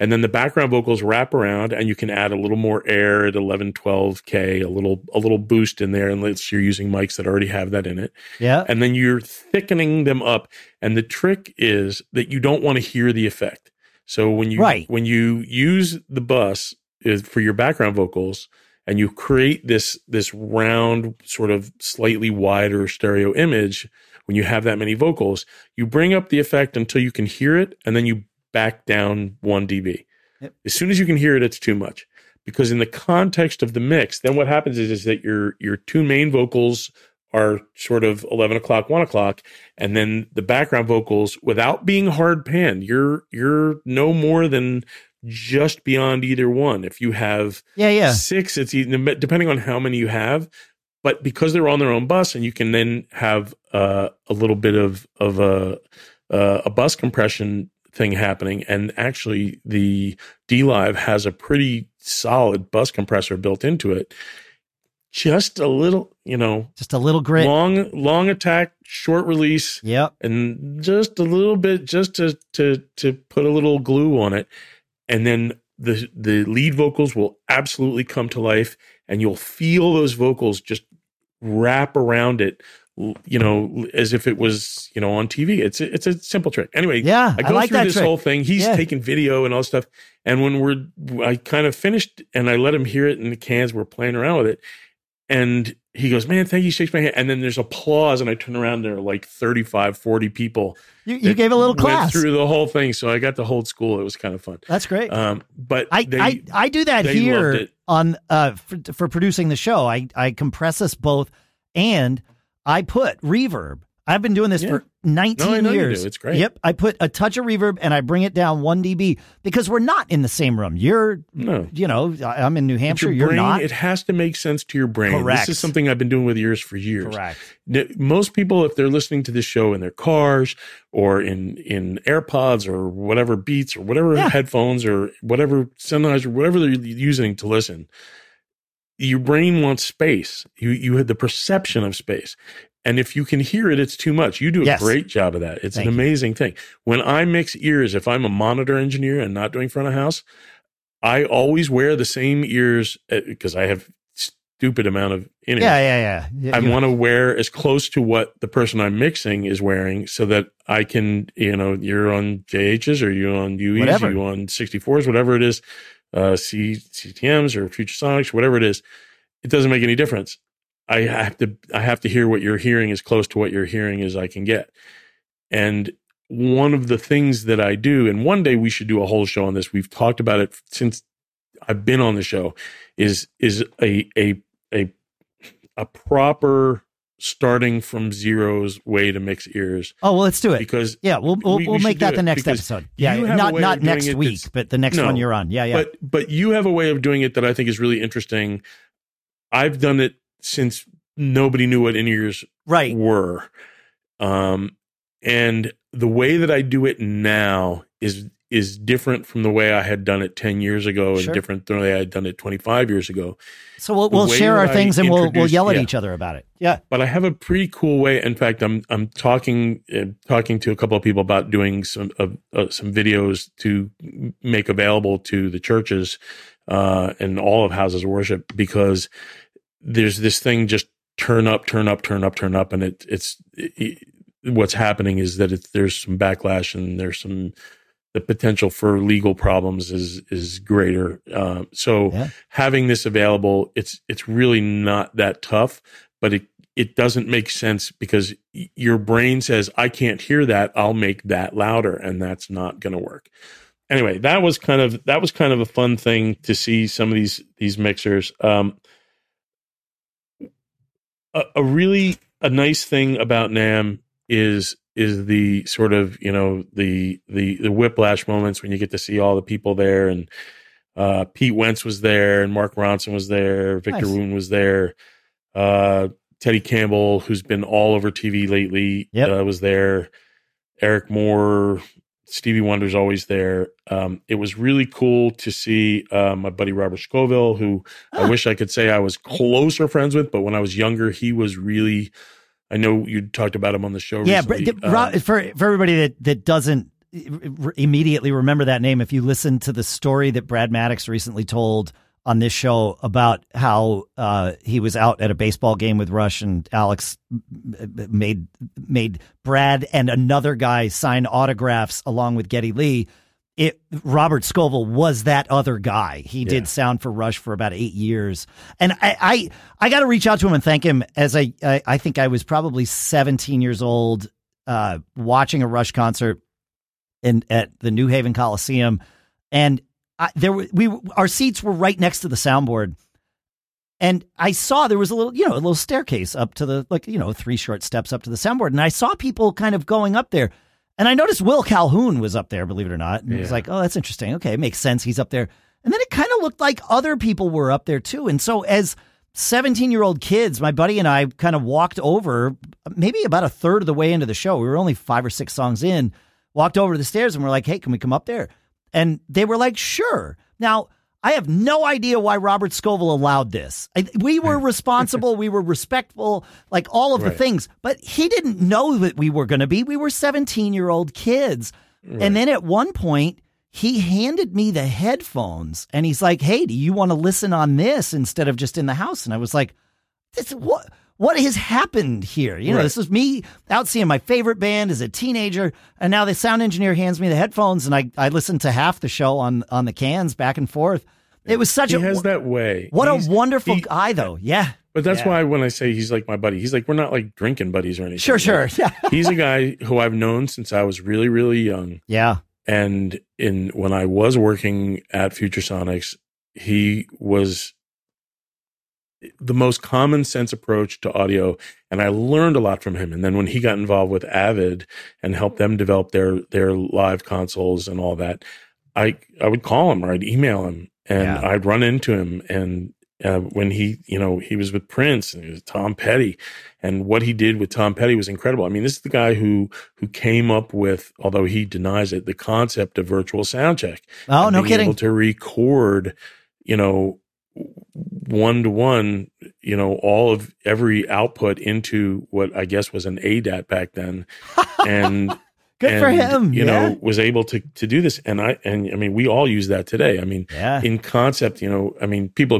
And then the background vocals wrap around, and you can add a little more air at 11, 12K, a little boost in there, unless you're using mics that already have that in it. Yeah. And then you're thickening them up. And the trick is that you don't want to hear the effect. So when you use the bus for your background vocals, and you create this round, sort of slightly wider stereo image, when you have that many vocals, you bring up the effect until you can hear it, and then you back down 1 dB. Yep. As soon as you can hear it, it's too much. Because in the context of the mix, then what happens is that your 2 main vocals are sort of 11 o'clock, 1 o'clock, and then the background vocals, without being hard panned, you're no more than just beyond either one. If you have 6, it's depending on how many you have, but because they're on their own bus, and you can then have a little bit of a bus compression thing happening. And actually the D-Live has a pretty solid bus compressor built into it. Just a little, just a little grit, long attack, short release. Yep. And just a little bit, just to put a little glue on it. And then the lead vocals will absolutely come to life, and you'll feel those vocals just wrap around it, as if it was, on TV. It's a simple trick. Anyway, I like through this trick. Whole thing. He's taking video and all stuff. And when I kind of finished, and I let him hear it in the cans. We're playing around with it. And he goes, "Man, thank you," shakes my hand. And then there's applause, and I turn around, there are like 35, 40 people. You gave a little class. Through the whole thing, so I got to hold school. It was kind of fun. That's great. But I do that here on for producing the show. I compress us both, and I put reverb. I've been doing this for 19 years. You do. It's great. Yep. I put a touch of reverb and I bring it down 1 dB because we're not in the same room. I'm in New Hampshire. You're not. It has to make sense to your brain. Correct. This is something I've been doing with ears for years. Correct. Most people, if they're listening to this show in their cars or in AirPods or whatever Beats or whatever headphones or whatever Sennheiser, whatever they're using to listen, your brain wants space. You had the perception of space. And if you can hear it, it's too much. You do a great job of that. It's an amazing thing. When I mix ears, if I'm a monitor engineer and not doing front of house, I always wear the same ears because I have stupid amount of in-ears. Yeah. I want to wear as close to what the person I'm mixing is wearing so that I can, you're on JHs or you're on UEs, whatever. You're on 64s, whatever it is, CTMs or Future Sonics, whatever it is. It doesn't make any difference. I have to hear what you're hearing as close to what you're hearing as I can get. And one of the things that I do, and one day we should do a whole show on this, we've talked about it since I've been on the show, is a proper starting from zeros way to mix ears. Oh, well, let's do it. Because we'll make that the next episode. Yeah, not next week, but the next one you're on. Yeah. But you have a way of doing it that I think is really interesting. I've done it since nobody knew what in-ears were. And the way that I do it now is different from the way I had done it 10 years ago and different than the way I had done it 25 years ago. So we'll share our things and we'll yell at each other about it. Yeah. But I have a pretty cool way. In fact, I'm talking to a couple of people about doing some videos to make available to the churches and all of houses of worship, because there's this thing, just turn up. And what's happening is that there's some backlash, and there's the potential for legal problems is greater. Having this available, it's really not that tough, but it doesn't make sense because your brain says, I can't hear that. I'll make that louder. And that's not going to work. anyway, that was kind of a fun thing to see some of these mixers. A nice thing about NAMM is the sort of, you know, the whiplash moments when you get to see all the people there, and Pete Wentz was there, and Mark Ronson was there, Victor Nice. Woon was there, Teddy Campbell, who's been all over TV lately, yep. was there, Eric Moore, Stevie Wonder's always there. It was really cool to see my buddy Robert Scovill, who I wish I could say I was closer friends with, but when I was younger, he was really... I know you talked about him on the show recently. Yeah, but for everybody that doesn't immediately remember that name, if you listen to the story that Brad Maddox recently told on this show about how he was out at a baseball game with Rush, and Alex made Brad and another guy sign autographs along with Geddy Lee. Robert Scovill was that other guy. He did sound for Rush for about 8 years. And I got to reach out to him and thank him, as I think I was probably 17 years old, watching a Rush concert at the New Haven Coliseum. And our seats were right next to the soundboard. And I saw there was a little staircase up to the, 3 short steps up to the soundboard. And I saw people kind of going up there. And I noticed Will Calhoun was up there, believe it or not. And it was like, oh, that's interesting. Okay, it makes sense. He's up there. And then it kind of looked like other people were up there, too. And so as 17-year-old kids, my buddy and I kind of walked over, maybe about a third of the way into the show. We were only 5 or 6 songs in, walked over to the stairs, and we're like, hey, can we come up there? And they were like, sure. Now, I have no idea why Robert Scovill allowed this. We were responsible. We were respectful, like all of the things. But he didn't know that we were going to be. We were 17-year-old kids. Right. And then at one point, he handed me the headphones. And he's like, hey, do you want to listen on this instead of just in the house? And I was like, what has happened here? You know, this was me out seeing my favorite band as a teenager, and now the sound engineer hands me the headphones, and I listened to half the show on the cans back and forth. It was such he has that way. What a wonderful guy, though. Yeah. But that's why when I say he's like my buddy, he's like, we're not like drinking buddies or anything. Sure. Like, yeah. He's a guy who I've known since I was really, really young. Yeah. And when I was working at Future Sonics, he was the most common sense approach to audio. And I learned a lot from him. And then when he got involved with Avid and helped them develop their live consoles and all that, I would call him or I'd email him and I'd run into him. And when he was with Prince and he was Tom Petty, and what he did with Tom Petty was incredible. I mean, this is the guy who came up with, although he denies it, the concept of virtual soundcheck. Oh, no kidding. Able to record, one-to-one, all of every output into what I guess was an ADAT back then. And for him, was able to do this. And I mean, we all use that today. I mean, in concept, people have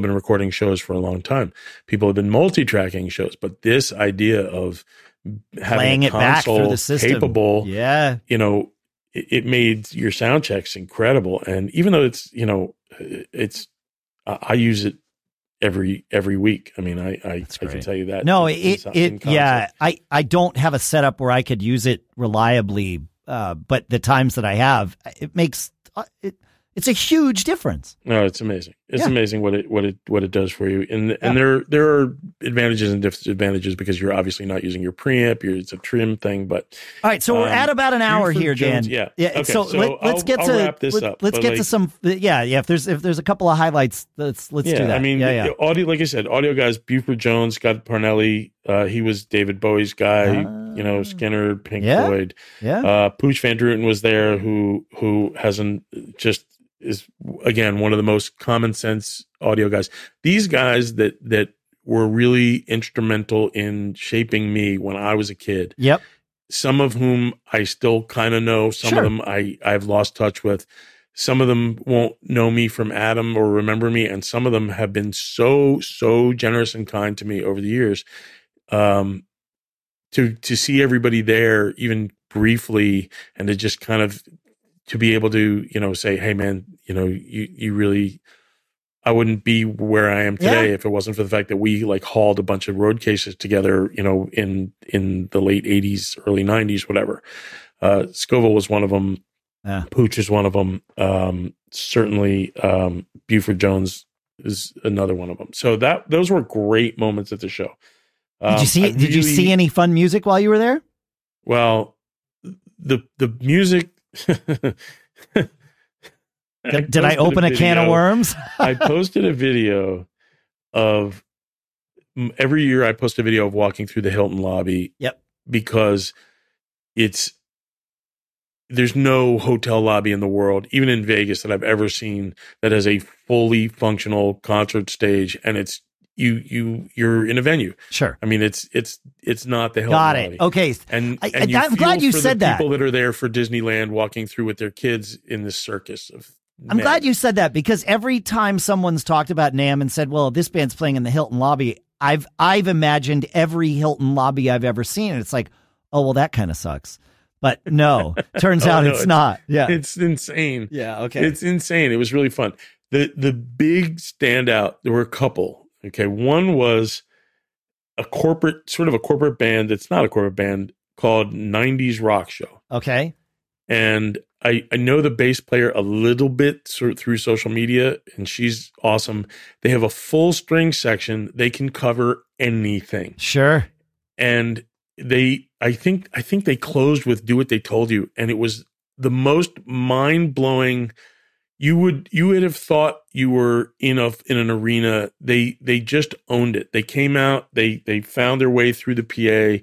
been recording shows for a long time. People have been multi-tracking shows, but this idea of having a console capable, it made your sound checks incredible. And even though it's, I use it every week. I mean, I can tell you that. No, I don't have a setup where I could use it reliably, but the times that I have, it makes it's a huge difference. No, it's amazing. It's amazing what it does for you. And there are advantages and disadvantages because you're obviously not using your preamp. It's a trim thing, but all right. So we're at about an hour here, Dan. Yeah. Okay, so let's wrap this up. Let's get to some. Yeah. If there's a couple of highlights, let's do that. I mean, audio. Like I said, audio guys. Buford Jones, Scott Parnelli. He was David Bowie's guy. Skinner, Pink Floyd. Yeah. Pooch Van Druten was there, who hasn't just. Is again one of the most common sense audio guys. These guys that were really instrumental in shaping me when I was a kid. Yep. Some of whom I still kind of know. Some of them I've lost touch with. Some of them won't know me from Adam or remember me, and some of them have been so generous and kind to me over the years. To see everybody there, even briefly, and to just kind of. To be able to, say, hey, man, you really, I wouldn't be where I am today if it wasn't for the fact that we hauled a bunch of road cases together, in the late 80s, early 90s, whatever. Scovill was one of them. Pooch is one of them. Certainly, Buford Jones is another one of them. So those were great moments at the show. Did you see any fun music while you were there? Well, the music. Did I open a can of worms? I posted a video of every year. I post a video of walking through the Hilton lobby. Yep, because there's no hotel lobby in the world, even in Vegas, that I've ever seen that has a fully functional concert stage, and it's you're in a venue. Sure, I mean it's not the Hilton lobby. Got it. Okay, and I'm glad you said that. People that are there for Disneyland walking through with their kids in this circus of. I'm glad you said that, because every time someone's talked about NAMM and said, well, this band's playing in the Hilton lobby, I've imagined every Hilton lobby I've ever seen. And it's like, oh, well, that kind of sucks. But no, turns out it's not. Yeah, it's insane. Yeah, okay. It's insane. It was really fun. The big standout, there were a couple. Okay, one was a corporate band that's not a corporate band called 90s Rock Show. Okay. And I know the bass player a little bit through social media, and she's awesome. They have a full string section. They can cover anything. Sure. And I think they closed with Do What They Told You, and it was the most mind-blowing. You would have thought you were in an arena. They just owned it. They came out, they found their way through the PA.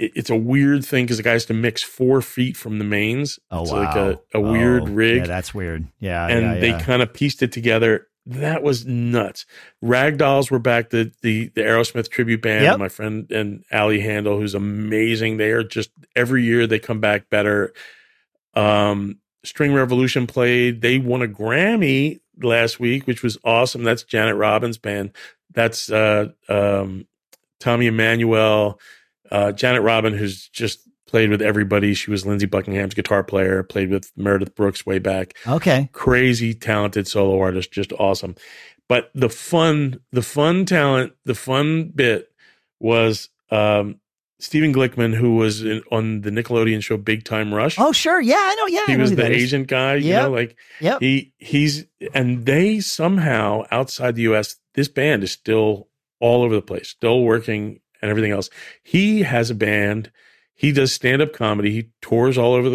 It's a weird thing because the guy has to mix 4 feet from the mains. Oh, it's wow. Like a weird rig. Yeah, that's weird. Yeah. And they kind of pieced it together. That was nuts. Ragdolls were back, the Aerosmith tribute band. Yep. My friend and Allie Handel, who's amazing. They are just every year they come back better. String Revolution played. They won a Grammy last week, which was awesome. That's Janet Robbins' band. That's Tommy Emmanuel. Janet Robin, who's just played with everybody. She was Lindsey Buckingham's guitar player, played with Meredith Brooks way back. Okay. Crazy talented solo artist, just awesome. But the fun bit was Steven Glickman, who was on the Nickelodeon show Big Time Rush. Oh, sure. Yeah, I know. Yeah. He was the agent guy. Yep. You know, like yep. he's, and they somehow outside the US, this band is still all over the place, still working and everything else. He has a band. He does stand-up comedy. He tours all over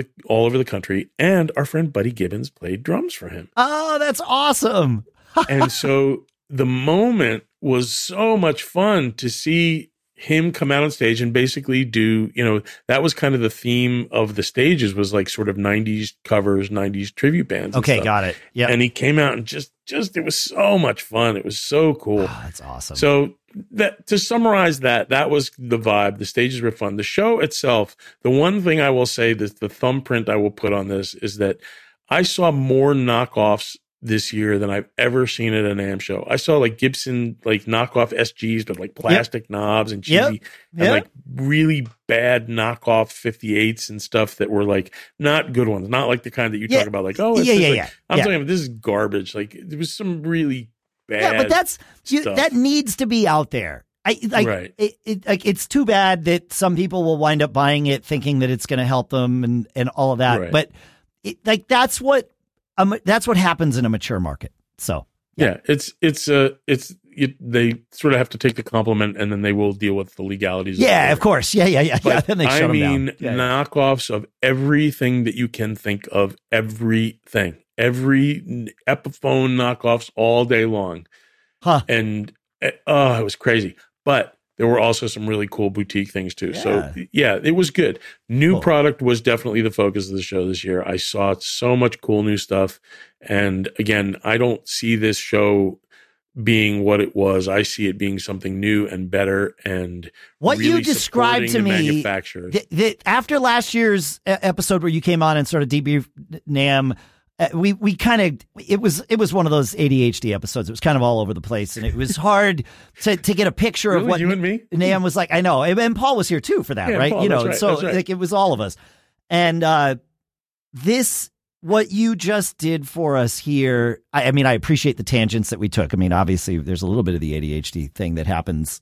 the country. And our friend Buddy Gibbons played drums for him. Oh, that's awesome. And so the moment was so much fun to see him come out on stage and basically do, you know, that was kind of the theme of the stages, was like sort of 90s covers, 90s tribute bands. Okay, got it. Yeah. And he came out and just it was so much fun. It was so cool. Oh, that's awesome. So that, to summarize that was the vibe. The stages were fun. The show itself, the one thing I will say, that the thumbprint I will put on this is that I saw more knockoffs this year than I've ever seen at a NAMM show. I saw like Gibson, like knockoff SGs with like plastic yep. knobs and cheesy yep. and like really bad knockoff 58s and stuff that were like not good ones, not like the kind that you talk about, like, oh, it's I'm talking about, this is garbage. Like there was some really bad but that's that needs to be out there. It's too bad that some people will wind up buying it thinking that it's going to help them and all of that. Right. But that's what happens in a mature market. So they sort of have to take the compliment, and then they will deal with the legalities. Yeah, of course. Yeah. Then they shut them down. I mean, knockoffs of everything that you can think of, everything, every Epiphone knockoffs all day long. Huh. And it was crazy. But there were also some really cool boutique things too. Yeah. So it was good. New product was definitely the focus of the show this year. I saw so much cool new stuff. And again, I don't see this show being what it was. I see it being something new and better. And what really you described to me, that after last year's episode where you came on and sort of debriefed NAMM, we kind of, it was one of those ADHD episodes. It was kind of all over the place, and it was hard to get a picture of what you and me. NAMM was like. I know, and Paul was here too for that, right? Paul, you know, right, so right. Like it was all of us. And this, what you just did for us here. I mean, I appreciate the tangents that we took. I mean, obviously, there's a little bit of the ADHD thing that happens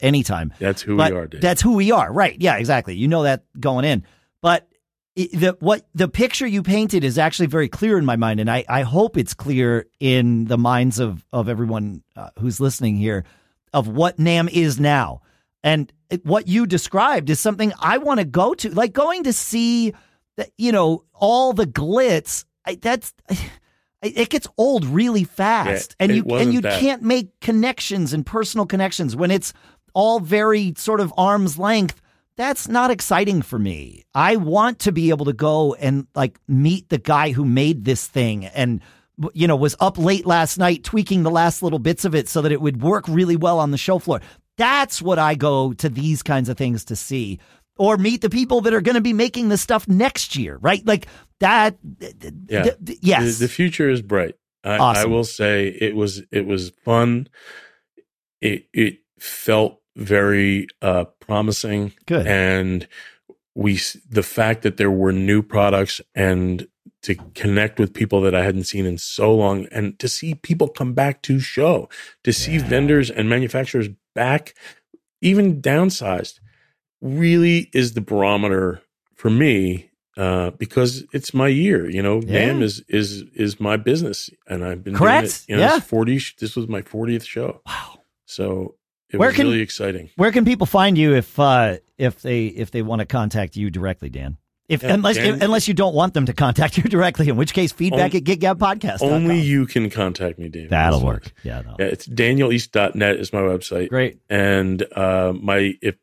anytime. That's who we are, Dave. That's who we are, right? Yeah, exactly. You know that going in, but the picture you painted is actually very clear in my mind, and I hope it's clear in the minds of everyone who's listening here of what NAMM is now. And what you described is something I want to go to, like going to see, you know, all the glitz. It gets old really fast, yeah, and you can't make connections and personal connections when it's all very sort of arm's length. That's not exciting for me. I want to be able to go and like meet the guy who made this thing and, you know, was up late last night tweaking the last little bits of it so that it would work really well on the show floor. That's what I go to these kinds of things to see, or meet the people that are going to be making this stuff next year, right? Like that. Yeah. Yes. The future is bright. Awesome. I will say it was fun. It felt very promising. Good. And the fact that there were new products and to connect with people that I hadn't seen in so long, and to see people come back to show, to see vendors and manufacturers back, even downsized, really is the barometer for me, because it's my year, you know. NAMM is my business, and I've been correct doing it, you know, 40. This was my 40th show. Wow. So it was really exciting. Where can people find you if they want to contact you directly, Dan? Unless you don't want them to contact you directly, in which case feedback at giggabpodcast.com. Only you can contact me, David. That'll work. Yeah, it's danieleast.net is my website. Great. And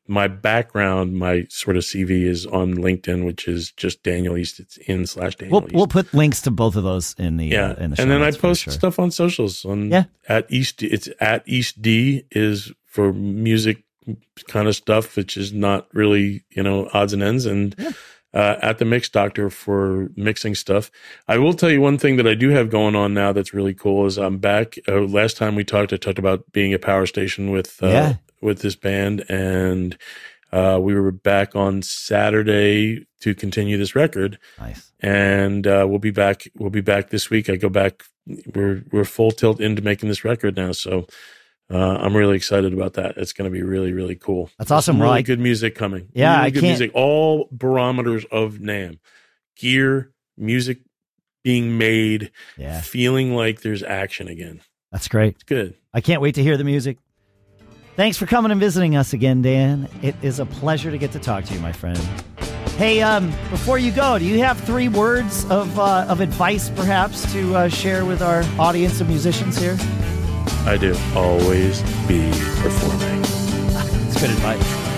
my background, my sort of CV is on LinkedIn, which is just Daniel East. It's /Daniel East. We'll put links to both of those in the in the show. And then I post stuff on socials. At East, it's at East D is for music kind of stuff, which is not really, you know, odds and ends, and at the Mix Doctor for mixing stuff. I will tell you one thing that I do have going on now that's really cool is I'm back. Last time we talked, I talked about being a power station with this band, and we were back on Saturday to continue this record. Nice. And we'll be back this week. I go back. We're full tilt into making this record now, so I'm really excited about that. It's going to be really, really cool. That's awesome. Really good music coming. Yeah, really good music. All barometers of NAMM. Gear, music being made, feeling like there's action again. That's great. It's good. I can't wait to hear the music. Thanks for coming and visiting us again, Dan. It is a pleasure to get to talk to you, my friend. Hey, before you go, do you have 3 words of advice, perhaps, to share with our audience of musicians here? I do. Always be performing. It's good advice.